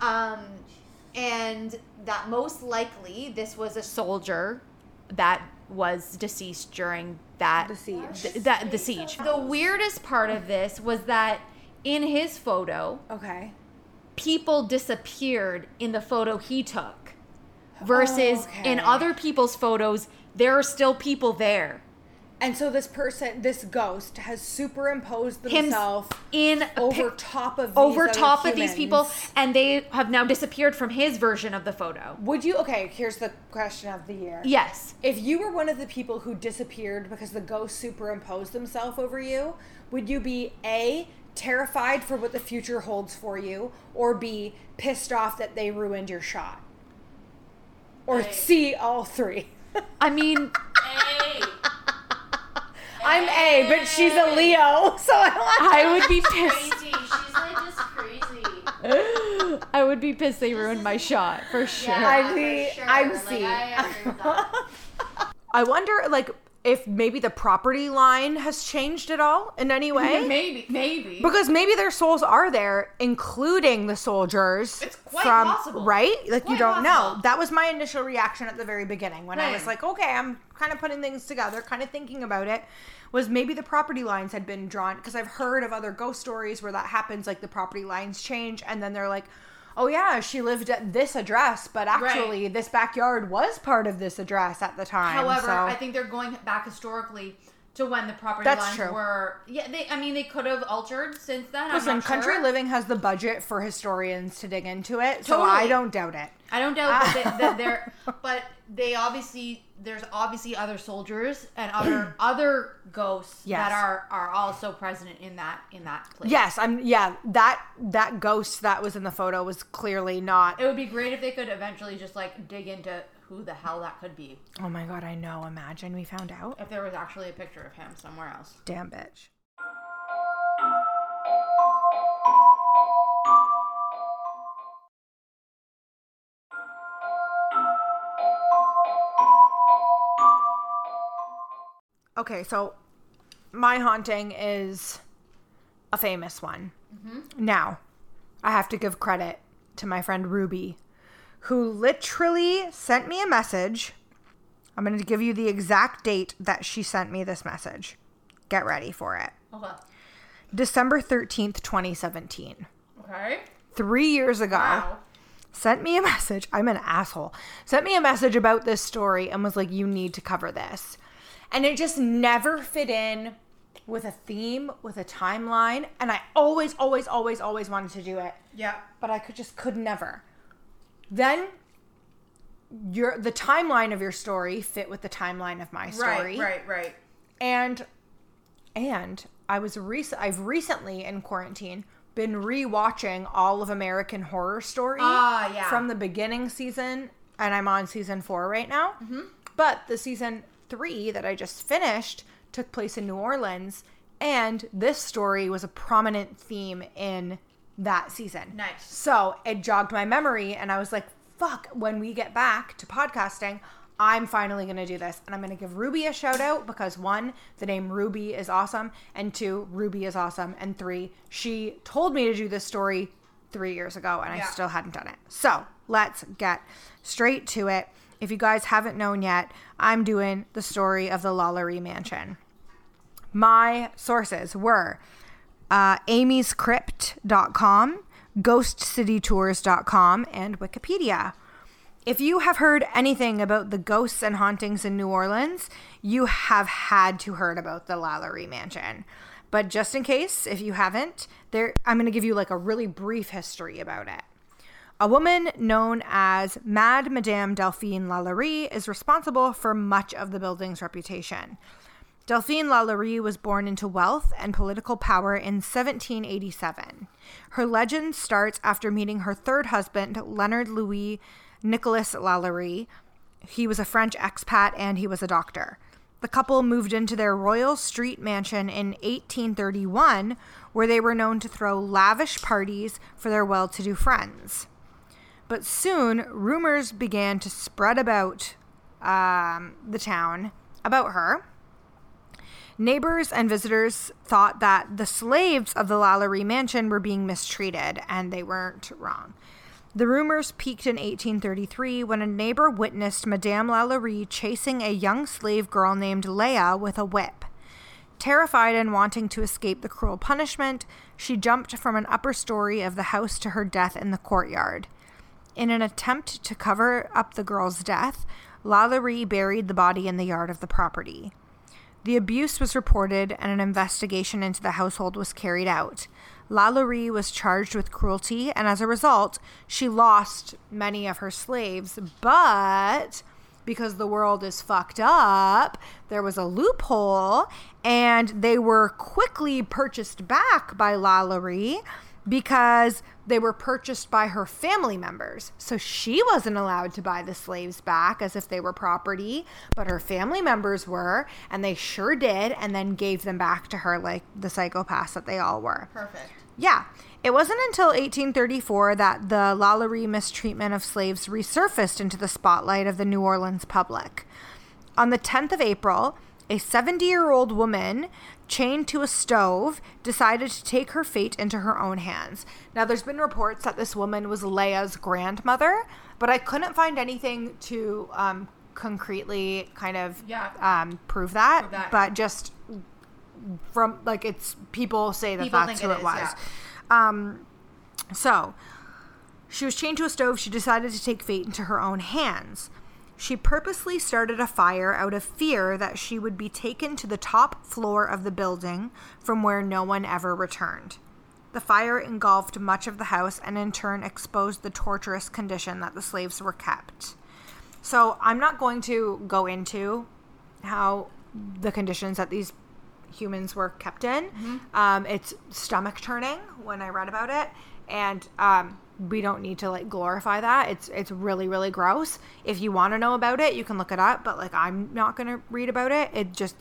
And that most likely this was a soldier that was deceased during that the siege. The weirdest part of this was that in his photo... Okay. People disappeared in the photo he took versus in other people's photos, there are still people there. And so this ghost has superimposed himself over top of these people, and they have now disappeared from his version of the photo. Here's the question of the year. Yes. If you were one of the people who disappeared because the ghost superimposed himself over you, would you be A, terrified for what the future holds for you, or B, pissed off that they ruined your shot, or C, all three? I mean, I'm A, but she's a Leo, so I would be pissed. Crazy. She's like just crazy. I would be pissed they ruined my shot for sure. Yeah, I'm C. I wonder, if maybe the property line has changed at all in any way. Maybe. Because maybe their souls are there, including the soldiers. It's quite possible. Right? You don't know. That was my initial reaction at the very beginning when I was like, okay, I'm kind of putting things together, kind of thinking about it, was maybe the property lines had been drawn. Because I've heard of other ghost stories where that happens, the property lines change, and then they're like, oh yeah, she lived at this address, but actually this backyard was part of this address at the time. However, I think they're going back historically to when the property lines were... Yeah, they could have altered since then. Listen, Country Living has the budget for historians to dig into it, so I don't doubt it. I don't doubt that they're... But they obviously... There's obviously other soldiers and other ghosts that are also present in that place. Yes, that ghost that was in the photo was clearly not. It would be great if they could eventually just dig into who the hell that could be. Oh my God, I know. Imagine we found out if there was actually a picture of him somewhere else. Damn bitch. Okay, so my haunting is a famous one. Mm-hmm. Now, I have to give credit to my friend Ruby, who literally sent me a message. I'm going to give you the exact date that she sent me this message. Get ready for it. Okay. December 13th, 2017. Okay. 3 years ago. Wow. Sent me a message. I'm an asshole. Sent me a message about this story and was like, you need to cover this. And it just never fit in with a theme, with a timeline. And I always, always, always, always wanted to do it. Yeah. But I could never. Then the timeline of your story fit with the timeline of my story. Right. And I was I've recently in quarantine been rewatching all of American Horror Story from the beginning season. And I'm on season 4 right now. Mm-hmm. But the season 3 that I just finished took place in New Orleans, and this story was a prominent theme in that season. Nice. So it jogged my memory, and I was like, fuck, when we get back to podcasting, I'm finally going to do this. And I'm going to give Ruby a shout out because 1, the name Ruby is awesome. And 2, Ruby is awesome. And 3, she told me to do this story 3 years ago and I still hadn't done it. So let's get straight to it. If you guys haven't known yet, I'm doing the story of the LaLaurie Mansion. My sources were Amy's Crypt.com, GhostCityTours.com, and Wikipedia. If you have heard anything about the ghosts and hauntings in New Orleans, you have had to heard about the LaLaurie Mansion. But just in case, if you haven't, I'm going to give you like a really brief history about it. A woman known as Madame Delphine LaLaurie is responsible for much of the building's reputation. Delphine LaLaurie was born into wealth and political power in 1787. Her legend starts after meeting her third husband, Leonard Louis Nicolas LaLaurie. He was a French expat and he was a doctor. The couple moved into their Royal Street mansion in 1831, where they were known to throw lavish parties for their well-to-do friends. But soon, rumors began to spread about the town about her. Neighbors and visitors thought that the slaves of the LaLaurie Mansion were being mistreated, and they weren't wrong. The rumors peaked in 1833 when a neighbor witnessed Madame LaLaurie chasing a young slave girl named Leah with a whip. Terrified and wanting to escape the cruel punishment, she jumped from an upper story of the house to her death in the courtyard. In an attempt to cover up the girl's death, LaLaurie buried the body in the yard of the property. The abuse was reported and an investigation into the household was carried out. LaLaurie was charged with cruelty, and as a result, she lost many of her slaves. But because the world is fucked up, there was a loophole, and they were quickly purchased back by LaLaurie, because they were purchased by her family members. So she wasn't allowed to buy the slaves back as if they were property, but her family members were, and they sure did, and then gave them back to her like the psychopaths that they all were. Perfect. Yeah. It wasn't until 1834 that the LaLaurie mistreatment of slaves resurfaced into the spotlight of the New Orleans public. On the 10th of April, a 70-year-old woman chained to a stove decided to take her fate into her own hands. Now, there's been reports that this woman was Leah's grandmother, but I couldn't find anything to concretely kind of prove that. But just from like people say that people that's who it was. Yeah. So she was chained to a stove. She decided to take fate into her own hands. She purposely started a fire out of fear that she would be taken to the top floor of the building from where no one ever returned. The fire engulfed much of the house and in turn exposed the torturous condition that the slaves were kept. So I'm not going to go into how the conditions that these humans were kept in. Mm-hmm. It's stomach turning when I read about it. And we don't need to like glorify that. It's really, really gross. If you want to know about it, you can look it up, but like I'm not going to read about it.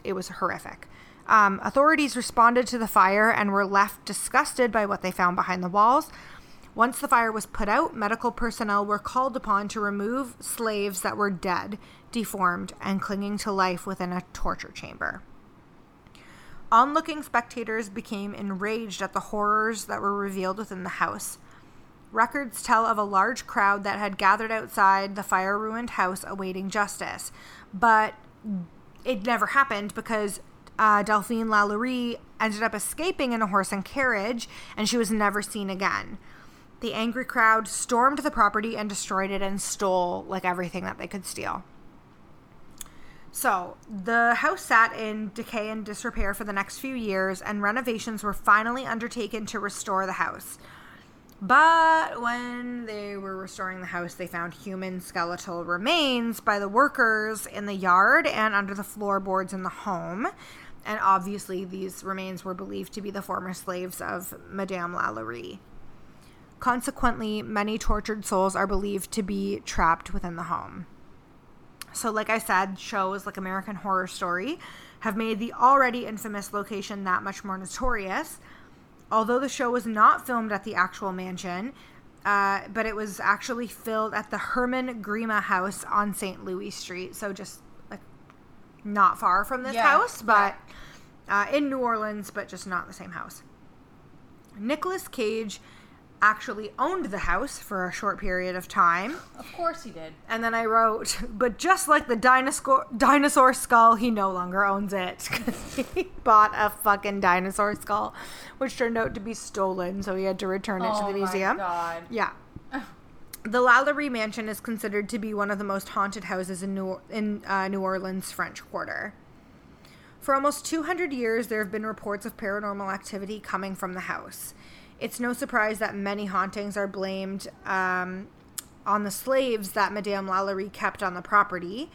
It was horrific. Authorities responded to the fire and were left disgusted by what they found behind the walls. Once the fire was put out, medical personnel were called upon to remove slaves that were dead, deformed, and clinging to life within a torture chamber. Onlooking spectators became enraged at the horrors that were revealed within the house. Records tell of a large crowd that had gathered outside the fire-ruined house awaiting justice. But it never happened because Delphine LaLaurie ended up escaping in a horse and carriage, and she was never seen again. The angry crowd stormed the property and destroyed it and stole like everything that they could steal. So, the house sat in decay and disrepair for the next few years, and renovations were finally undertaken to restore the house. But when they were restoring the house, they found human skeletal remains by the workers in the yard and under the floorboards in the home. And obviously, these remains were believed to be the former slaves of Madame LaLaurie. Consequently, many tortured souls are believed to be trapped within the home. So like I said, shows like American Horror Story have made the already infamous location that much more notorious. Although the show was not filmed at the actual mansion, But it was actually filled at the Herman Grima House on St. Louis Street. So just like not far from this house, but in New Orleans, but just not the same house. Nicolas Cage actually owned the house for a short period of time. Of course he did. And then I wrote, but just like the dinosaur skull, he no longer owns it. Because he bought a fucking dinosaur skull, which turned out to be stolen, so he had to return it to the museum. Oh, my God. Yeah. The LaLaurie Mansion is considered to be one of the most haunted houses in New Orleans' French Quarter. For almost 200 years, there have been reports of paranormal activity coming from the house. It's no surprise that many hauntings are blamed on the slaves that Madame LaLaurie kept on the property.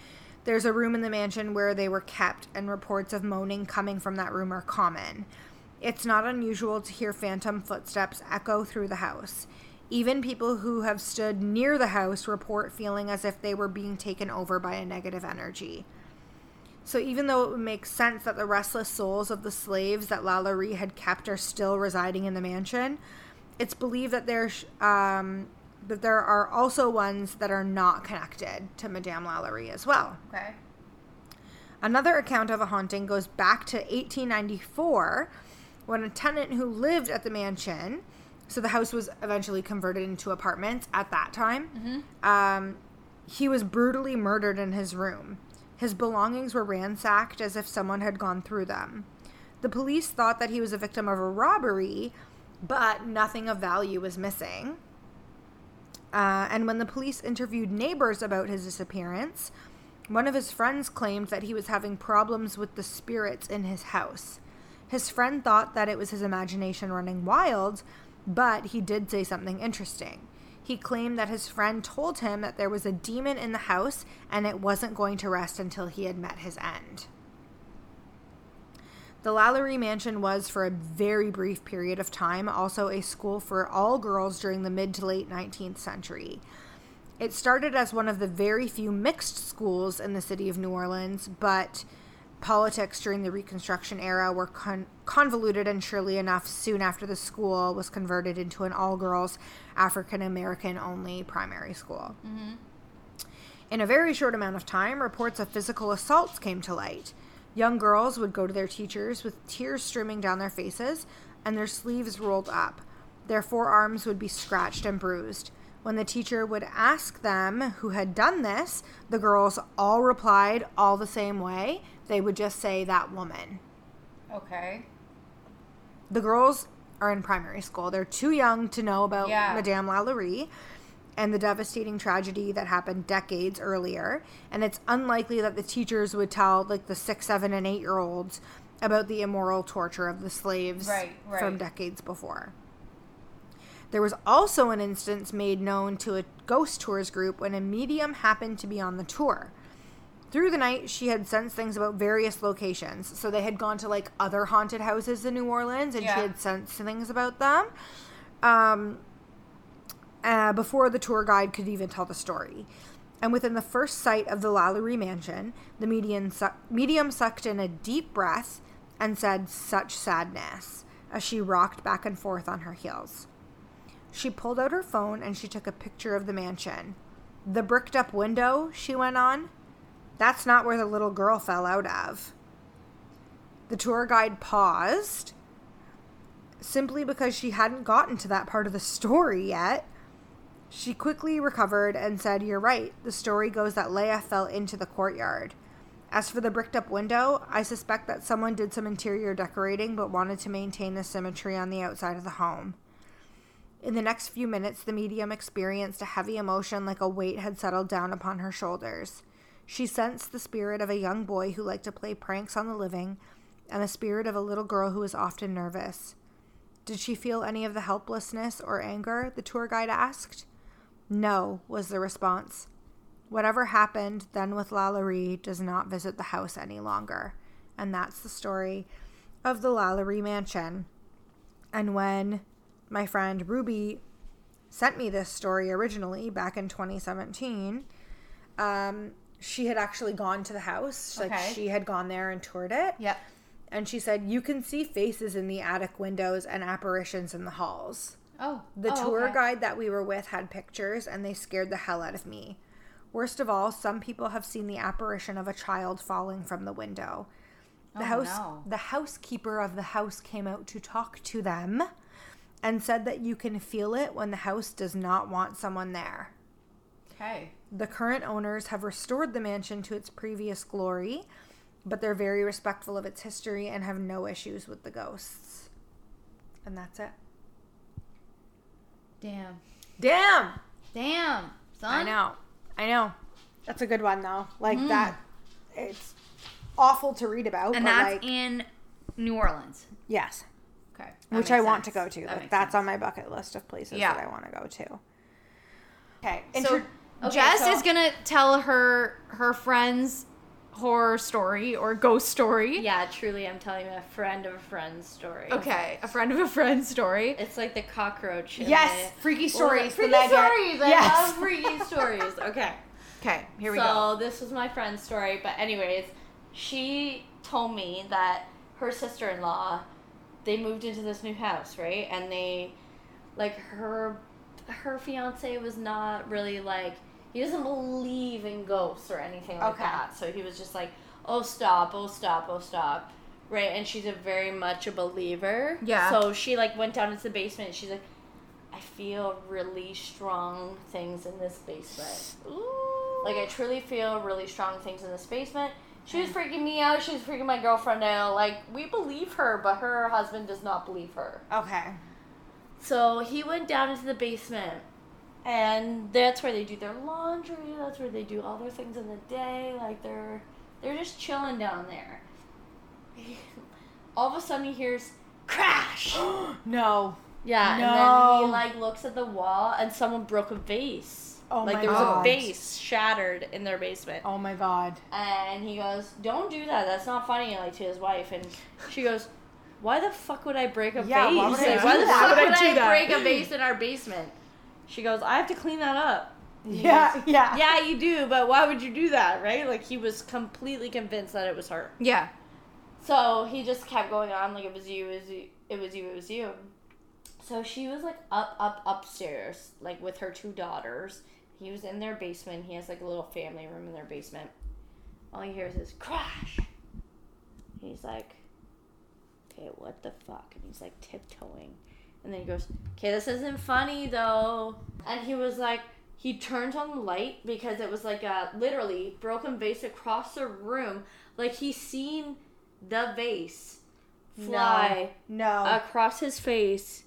There's a room in the mansion where they were kept, and reports of moaning coming from that room are common. It's not unusual to hear phantom footsteps echo through the house. Even people who have stood near the house report feeling as if they were being taken over by a negative energy. So even though it would make sense that the restless souls of the slaves that LaLaurie had kept are still residing in the mansion, it's believed that there are also ones that are not connected to Madame LaLaurie as well. Okay. Another account of a haunting goes back to 1894, when a tenant who lived at the mansion, so the house was eventually converted into apartments at that time, he was brutally murdered in his room. His belongings were ransacked as if someone had gone through them. The police thought that he was a victim of a robbery, but nothing of value was missing. And when the police interviewed neighbors about his disappearance, one of his friends claimed that he was having problems with the spirits in his house. His friend thought that it was his imagination running wild, but he did say something interesting. He claimed that his friend told him that there was a demon in the house and it wasn't going to rest until he had met his end. The LaLaurie Mansion was, for a very brief period of time, also a school for all girls during the mid to late 19th century. It started as one of the very few mixed schools in the city of New Orleans, but politics during the Reconstruction era were convoluted, and surely enough, soon after the school was converted into an all-girls, African-American-only primary school. Mm-hmm. In a very short amount of time, reports of physical assaults came to light. Young girls would go to their teachers with tears streaming down their faces and their sleeves rolled up. Their forearms would be scratched and bruised. When the teacher would ask them who had done this, the girls all replied all the same way. They would just say, "That woman." Okay. The girls are in primary school. They're too young to know about Madame LaLaurie and the devastating tragedy that happened decades earlier. And it's unlikely that the teachers would tell, like, the 6, 7, and 8-year-olds about the immoral torture of the slaves from decades before. There was also an instance made known to a ghost tours group when a medium happened to be on the tour. Through the night, she had sensed things about various locations. So they had gone to, like, other haunted houses in New Orleans, and she had sensed things about them before the tour guide could even tell the story. And within the first sight of the LaLaurie Mansion, the medium sucked in a deep breath and said, "Such sadness," as she rocked back and forth on her heels. She pulled out her phone and she took a picture of the mansion. "The bricked-up window," she went on, "that's not where the little girl fell out of." The tour guide paused, simply because she hadn't gotten to that part of the story yet. She quickly recovered and said, "You're right. The story goes that Leah fell into the courtyard. As for the bricked-up window, I suspect that someone did some interior decorating but wanted to maintain the symmetry on the outside of the home." In the next few minutes, the medium experienced a heavy emotion, like a weight had settled down upon her shoulders. She sensed the spirit of a young boy who liked to play pranks on the living, and the spirit of a little girl who was often nervous. "Did she feel any of the helplessness or anger?" the tour guide asked. "No," was the response. "Whatever happened then with LaLaurie does not visit the house any longer." And that's the story of the LaLaurie Mansion. And when my friend Ruby sent me this story originally back in 2017, she had actually gone to the house. Okay. Like, she had gone there and toured it. Yep. And she said, "You can see faces in the attic windows and apparitions in the halls." The tour guide that we were with had pictures, and they scared the hell out of me. Worst of all, some people have seen the apparition of a child falling from the window. The housekeeper of the house came out to talk to them and said that you can feel it when the house does not want someone there. Okay. The current owners have restored the mansion to its previous glory, but they're very respectful of its history and have no issues with the ghosts. And that's it. Damn, son. I know. That's a good one, though. That, it's awful to read about. And that's in New Orleans. Yes. Okay. Which I want to go to. That's on my bucket list of places that I want to go to. Okay. Jess is going to tell her friend's horror story or ghost story. Yeah, truly, I'm telling you a friend of a friend's story. Okay, a friend of a friend's story. It's like the cockroach. Yes, freaky stories. I love freaky stories. Okay, here we go. So this was my friend's story, but anyways, she told me that her sister-in-law, they moved into this new house, right? And they, her fiance was not really he doesn't believe in ghosts or anything like that. So he was just like, oh, stop. Right? And she's very much a believer. Yeah. So she, went down into the basement. And she's like, I feel really strong things in this basement. Ooh. I truly feel really strong things in this basement. She was freaking me out. She was freaking my girlfriend out. We believe her, but her husband does not believe her. Okay. So he went down into the basement. And that's where they do their laundry. That's where they do all their things in the day. They're just chilling down there. All of a sudden, he hears crash. No. Yeah. No. And then he looks at the wall, and someone broke a vase. Oh my god. There was a vase shattered in their basement. Oh my god. And he goes, "Don't do that. That's not funny." To his wife, and she goes, "Why the fuck would I break a vase? Why the fuck would I break a vase in our basement?" She goes, "I have to clean that up." He goes, "Yeah, you do, but why would you do that, right?" He was completely convinced that it was her. Yeah. So he just kept going on, it was you, it was you. So she was, upstairs, with her two daughters. He was in their basement. He has, a little family room in their basement. All he hears is crash. He's like, "Okay, what the fuck?" And he's, tiptoeing. And then he goes, "Okay, this isn't funny, though." And he was he turned on the light because it was a literally broken vase across the room. He seen the vase fly across his face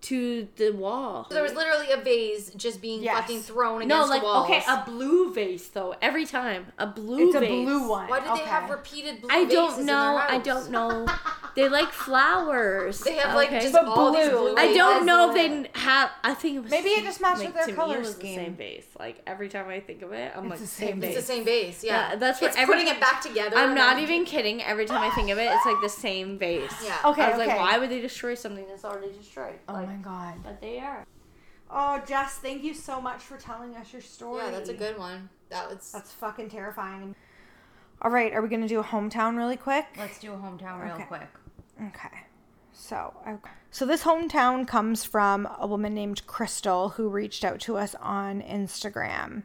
to the wall. So there was literally a vase just being fucking thrown against the walls. Okay, a blue vase, though. Every time. It's a blue one. Why do they have repeated blue vases in their house? I don't know. They like flowers. They have just all these blue vases. I don't know if they have. I think it was. Maybe it just matched with their color scheme. The same vase. Every time I think of it, I'm it's the same vase. It's the same vase. Yeah, that's what. Putting it back together. I'm not even kidding. Every time I think of it, it's the same vase. Yeah. Okay. I was why would they destroy something that's already destroyed? Oh my god. But they are. Oh, Jess, thank you so much for telling us your story. Yeah, that's a good one. That's fucking terrifying. All right, are we gonna do a hometown really quick? Let's do a hometown real quick. Okay. So this hometown comes from a woman named Crystal who reached out to us on Instagram.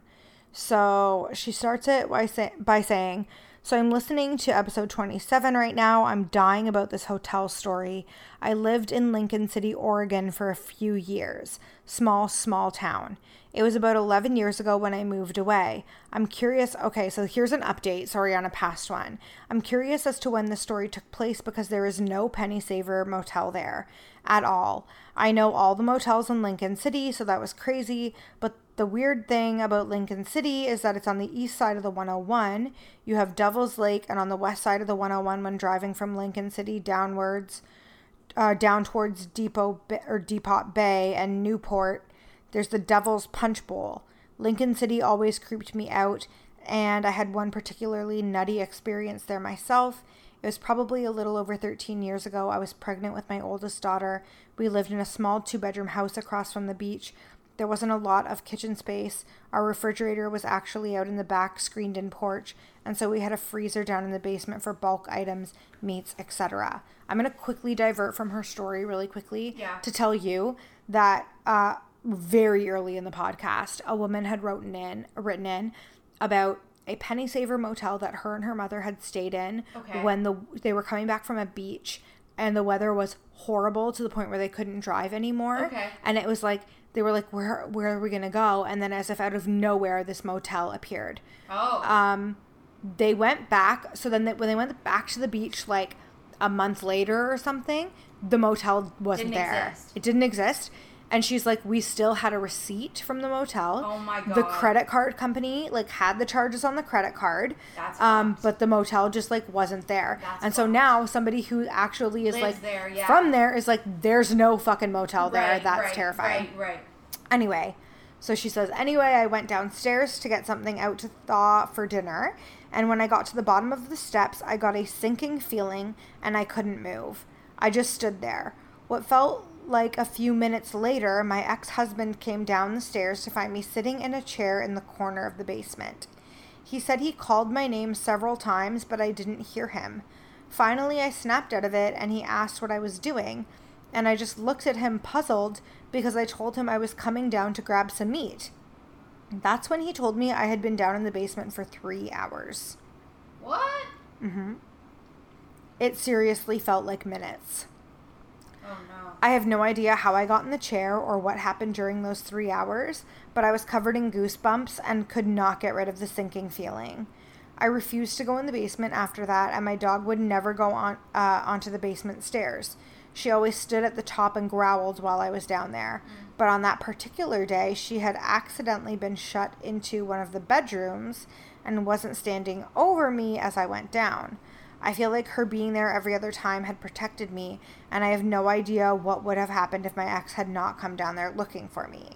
So she starts it by saying, "So I'm listening to episode 27 right now. I'm dying about this hotel story. I lived in Lincoln City, Oregon for a few years. Small town. It was about 11 years ago when I moved away. I'm curious." Okay, so here's an update. Sorry, on a past one. "I'm curious as to when the story took place because there is no Penny Saver Motel there at all. I know all the motels in Lincoln City, so that was crazy. But the weird thing about Lincoln City is that it's on the east side of the 101. You have Devil's Lake, and on the west side of the 101 when driving from Lincoln City down towards Depot Bay and Newport. There's the Devil's Punch Bowl. Lincoln City always creeped me out, and I had one particularly nutty experience there myself. It was probably a little over 13 years ago. I was pregnant with my oldest daughter. We lived in a small two-bedroom house across from the beach. There wasn't a lot of kitchen space. Our refrigerator was actually out in the back screened-in porch, and so we had a freezer down in the basement for bulk items, meats, etc. I'm going to quickly divert from her story really quickly to tell you that very early in the podcast, a woman had written in about a Penny Saver Motel that her and her mother had stayed in when they were coming back from a beach, and the weather was horrible to the point where they couldn't drive anymore. And it was like, they were like, where are we going to go? And then as if out of nowhere, this motel appeared. They went back. So then when they went back to the beach, like a month later or something, the motel wasn't there. It didn't exist. And she's like, we still had a receipt from the motel. Oh, my God. The credit card company, like, had the charges on the credit card. That's but the motel just, like, wasn't there. That's and so now somebody who actually is, like, there, from there is like, there's no fucking motel there. That's terrifying. Right. Anyway, so she says, I went downstairs to get something out to thaw for dinner. And when I got to the bottom of the steps, I got a sinking feeling and I couldn't move. I just stood there. What felt like a few minutes later, my ex-husband came down the stairs to find me sitting in a chair in the corner of the basement. He said he called my name several times, but I didn't hear him. Finally, I snapped out of it, and he asked what I was doing, and I just looked at him puzzled because I told him I was coming down to grab some meat. That's when he told me I had been down in the basement for 3 hours. What? Mm-hmm. It seriously felt like minutes. Oh, no. I have no idea how I got in the chair or what happened during those 3 hours, but I was covered in goosebumps and could not get rid of the sinking feeling. I refused to go in the basement after that, and my dog would never go on onto the basement stairs. She always stood at the top and growled while I was down there. But on that particular day, she had accidentally been shut into one of the bedrooms and wasn't standing over me as I went down. I feel like her being there every other time had protected me, and I have no idea what would have happened if my ex had not come down there looking for me.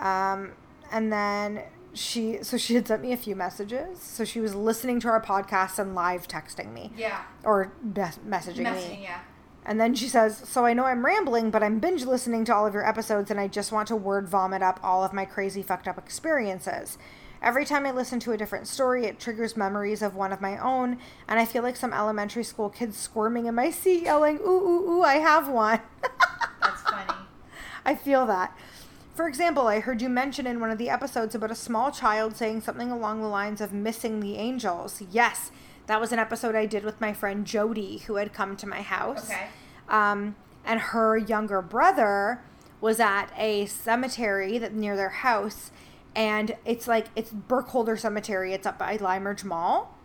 And then she had sent me a few messages. So she was listening to our podcast and live texting me. Yeah. Or messaging me. Yeah. And then she says, so I know I'm rambling, but I'm binge listening to all of your episodes, and I just want to word vomit up all of my crazy fucked up experiences. Every time I listen to a different story, it triggers memories of one of my own, and I feel like some elementary school kid squirming in my seat, yelling, ooh, ooh, ooh, I have one. That's funny. I feel that. For example, I heard you mention in one of the episodes about a small child saying something along the lines of missing the angels. Yes, that was an episode I did with my friend Jody, who had come to my house. Okay. And her younger brother was at a cemetery near their house. And it's like, it's Burkholder Cemetery. It's up by Limeridge Mall.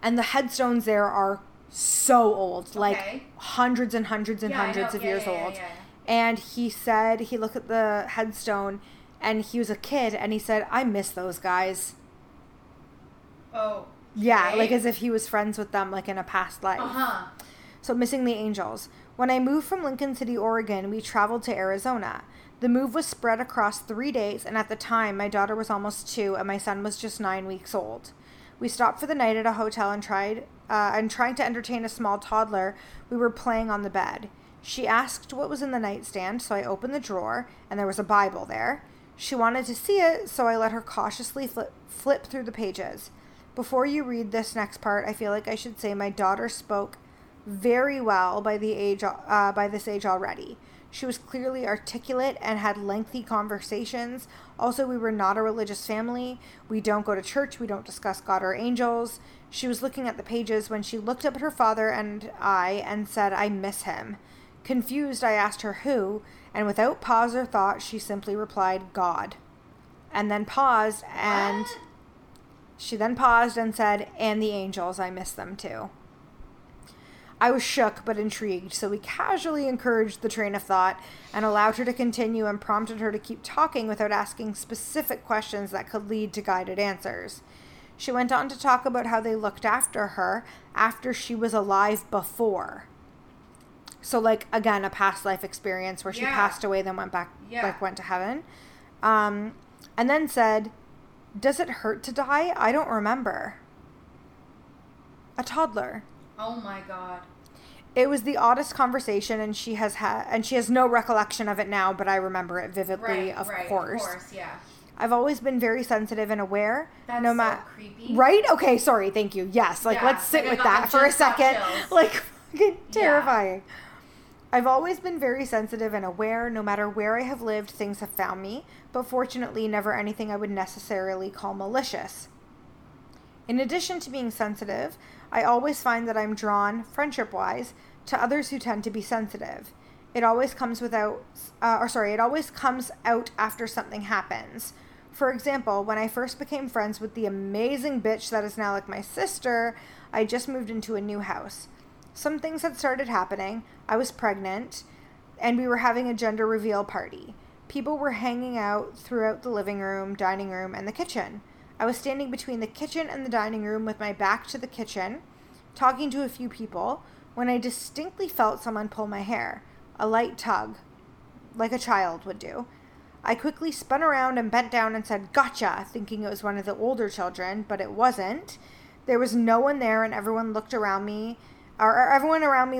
And the headstones there are so old, like hundreds and hundreds and hundreds of years old. And he said, he looked at the headstone and he was a kid and he said, I miss those guys. Oh. Yeah, like as if he was friends with them, like in a past life. So missing the angels. When I moved from Lincoln City, Oregon, we traveled to Arizona. The move was spread across 3 days, and at the time, my daughter was almost 2, and my son was just 9 weeks old. We stopped for the night at a hotel and trying to entertain a small toddler, we were playing on the bed. She asked what was in the nightstand, so I opened the drawer, and there was a Bible there. She wanted to see it, so I let her cautiously flip through the pages. Before you read this next part, I feel like I should say my daughter spoke very well by this age already. She was clearly articulate and had lengthy conversations. Also, we were not a religious family. We don't go to church. We don't discuss God or angels. She was looking at the pages when she looked up at her father and I and said, I miss him. Confused, I asked her who, and without pause or thought, she simply replied, God. And then paused, and she then paused and said, and the angels, I miss them too. I was shook but intrigued, so we casually encouraged the train of thought and allowed her to continue and prompted her to keep talking without asking specific questions that could lead to guided answers. She went on to talk about how they looked after her after she was alive before. So, like, again, a past life experience where she passed away, then went back, like, went to heaven. And then said, does it hurt to die? I don't remember. A toddler. Oh, my God. It was the oddest conversation, and she has no recollection of it now, but I remember it vividly, of course. Of course, yeah. I've always been very sensitive and aware. That's no so creepy. Right? Okay, sorry, thank you. Yes, like, yeah, let's sit with that for a second. Like, fucking terrifying. Yeah. I've always been very sensitive and aware. No matter where I have lived, things have found me, but fortunately never anything I would necessarily call malicious. In addition to being sensitive, I always find that I'm drawn, friendship-wise, to others who tend to be sensitive. It always comes out after something happens. For example, when I first became friends with the amazing bitch that is now like my sister, I just moved into a new house. Some things had started happening. I was pregnant, and we were having a gender reveal party. People were hanging out throughout the living room, dining room, and the kitchen. I was standing between the kitchen and the dining room with my back to the kitchen, talking to a few people, when I distinctly felt someone pull my hair. A light tug, like a child would do. I quickly spun around and bent down and said, "Gotcha," thinking it was one of the older children, but it wasn't. There was no one there, and everyone around me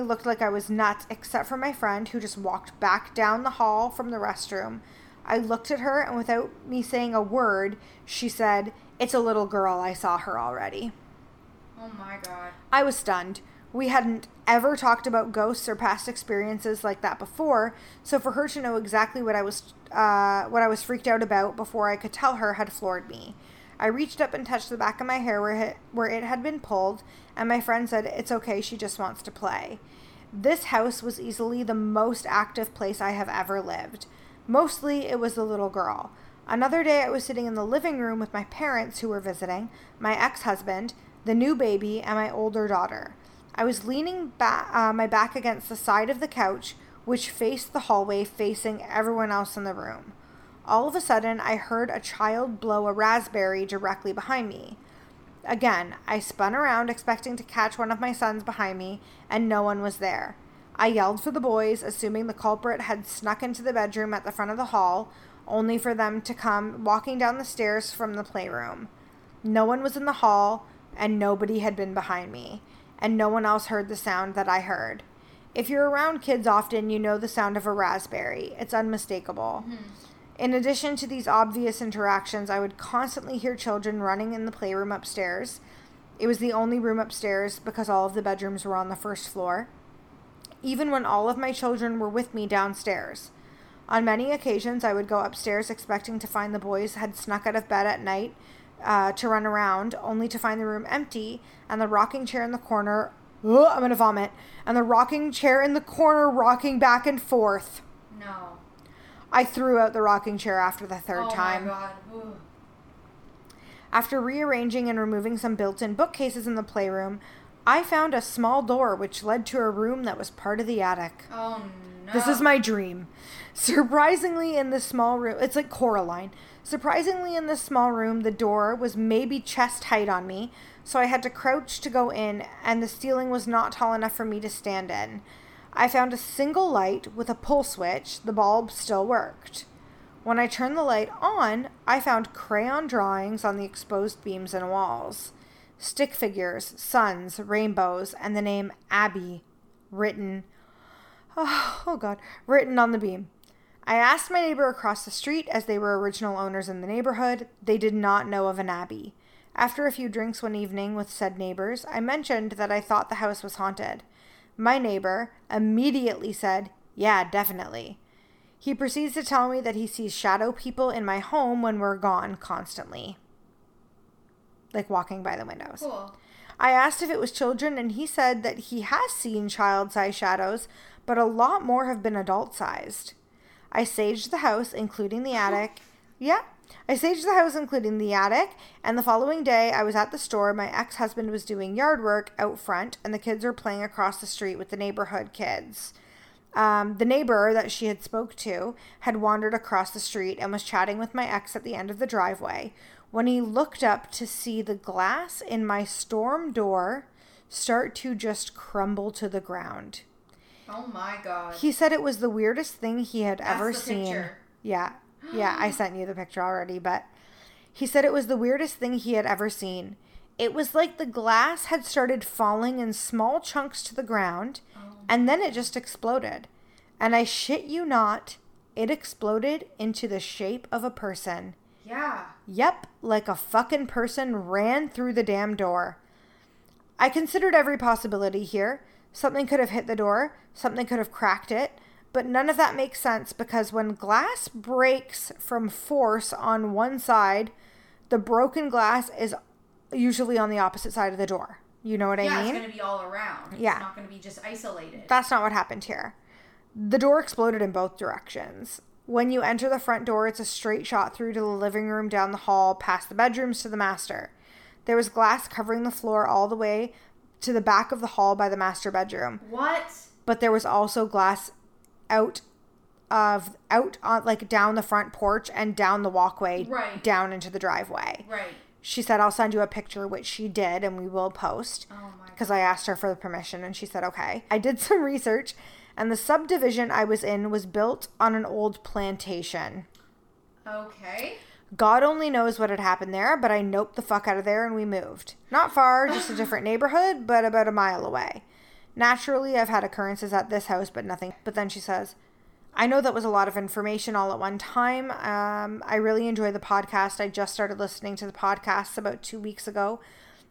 looked like I was nuts, except for my friend, who just walked back down the hall from the restroom. I looked at her, and without me saying a word, she said, "It's a little girl. I saw her already." Oh my God. I was stunned. We hadn't ever talked about ghosts or past experiences like that before, so for her to know exactly what I was freaked out about before I could tell her had floored me. I reached up and touched the back of my hair where it had been pulled, and my friend said, "It's okay, she just wants to play." This house was easily the most active place I have ever lived. Mostly, it was the little girl. Another day, I was sitting in the living room with my parents, who were visiting, my ex-husband, the new baby, and my older daughter. I was leaning my back against the side of the couch, which faced the hallway, facing everyone else in the room. All of a sudden, I heard a child blow a raspberry directly behind me. Again, I spun around, expecting to catch one of my sons behind me, and no one was there. I yelled for the boys, assuming the culprit had snuck into the bedroom at the front of the hall, only for them to come walking down the stairs from the playroom. No one was in the hall, and nobody had been behind me. And no one else heard the sound that I heard. If you're around kids often, you know the sound of a raspberry. It's unmistakable. Mm-hmm. In addition to these obvious interactions, I would constantly hear children running in the playroom upstairs. It was the only room upstairs because all of the bedrooms were on the first floor, even when all of my children were with me downstairs. On many occasions, I would go upstairs expecting to find the boys had snuck out of bed at night, to run around, only to find the room empty and the rocking chair in the corner. I'm gonna vomit. And the rocking chair in the corner rocking back and forth. No. I threw out the rocking chair after the third time. Oh my God. Ooh. After rearranging and removing some built-in bookcases in the playroom, I found a small door which led to a room that was part of the attic. Oh no. This is my dream. Surprisingly, in this small room, it's like Coraline. Surprisingly, in this small room, the door was maybe chest height on me, so I had to crouch to go in, and the ceiling was not tall enough for me to stand in. I found a single light with a pull switch. The bulb still worked. When I turned the light on, I found crayon drawings on the exposed beams and walls. Stick figures, suns, rainbows, and the name Abby written on the beam. I asked my neighbor across the street, as they were original owners in the neighborhood. They did not know of an Abbey. After a few drinks one evening with said neighbors, I mentioned that I thought the house was haunted. My neighbor immediately said, "Yeah, definitely." He proceeds to tell me that he sees shadow people in my home when we're gone constantly. Like walking by the windows. Cool. I asked if it was children, and he said that he has seen child-sized shadows, but a lot more have been adult-sized. I saged the house, including the attic. Yeah, I saged the house, including the attic. And the following day, I was at the store. My ex-husband was doing yard work out front, and the kids were playing across the street with the neighborhood kids. The neighbor that she had spoke to had wandered across the street and was chatting with my ex at the end of the driveway, when he looked up to see the glass in my storm door start to just crumble to the ground. Oh my God. He said it was the weirdest thing he had ever seen. Picture. Yeah. Yeah, I sent you the picture already, but he said it was the weirdest thing he had ever seen. It was like the glass had started falling in small chunks to the ground, and then it just exploded. And I shit you not, it exploded into the shape of a person. Yeah. Yep, like a fucking person ran through the damn door. I considered every possibility here. Something could have hit the door. Something could have cracked it. But none of that makes sense because when glass breaks from force on one side, the broken glass is usually on the opposite side of the door. You know what I mean? Yeah, it's going to be all around. It's not going to be just isolated. That's not what happened here. The door exploded in both directions. When you enter the front door, it's a straight shot through to the living room, down the hall, past the bedrooms to the master. There was glass covering the floor all the way to the back of the hall by the master bedroom. What? But there was also glass out on down the front porch and down the walkway, right, down into the driveway. Right. She said, I'll send you a picture, which she did, and we will post. Oh my God. Because I asked her for the permission, and she said, okay. I did some research, and the subdivision I was in was built on an old plantation. Okay. God only knows what had happened there, but I noped the fuck out of there, and we moved. Not far, just a different neighborhood, but about a mile away. Naturally, I've had occurrences at this house, but nothing. But then she says, I know that was a lot of information all at one time. I really enjoy the podcast. I just started listening to the podcasts about 2 weeks ago.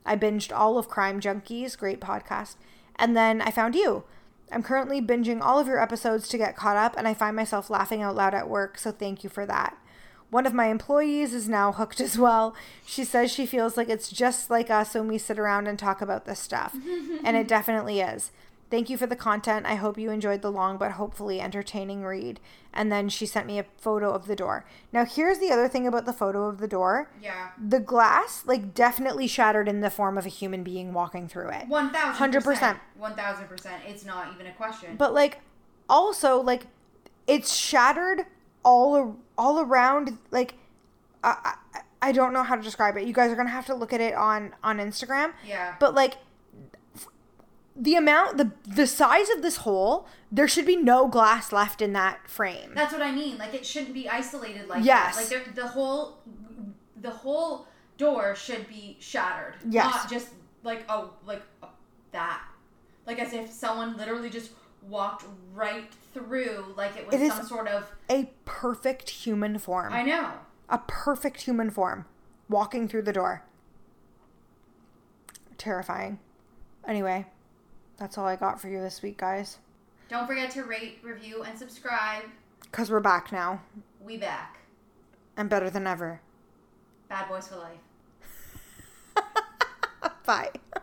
I binged all of Crime Junkies. Great podcast. And then I found you. I'm currently binging all of your episodes to get caught up, and I find myself laughing out loud at work, so thank you for that. One of my employees is now hooked as well. She says she feels like it's just like us when we sit around and talk about this stuff. And it definitely is. Thank you for the content. I hope you enjoyed the long but hopefully entertaining read. And then she sent me a photo of the door. Now, here's the other thing about the photo of the door. Yeah. The glass, definitely shattered in the form of a human being walking through it. 1,000%. 100%. 1,000%. It's not even a question. But, also, it's shattered all around, I don't know how to describe it. You guys are going to have to look at it on Instagram. Yeah. But, the amount, the size of this hole, there should be no glass left in that frame. That's what I mean. It shouldn't be isolated like yes. that. Yes. The whole door should be shattered. Yes. Not just, that. As if someone literally just walked right through it was some sort of a perfect human form. I know. A perfect human form walking through the door. Terrifying. Anyway, that's all I got for you this week, guys. Don't forget to rate, review, and subscribe. Because we're back now. We back. And better than ever. Bad boys for life. Bye.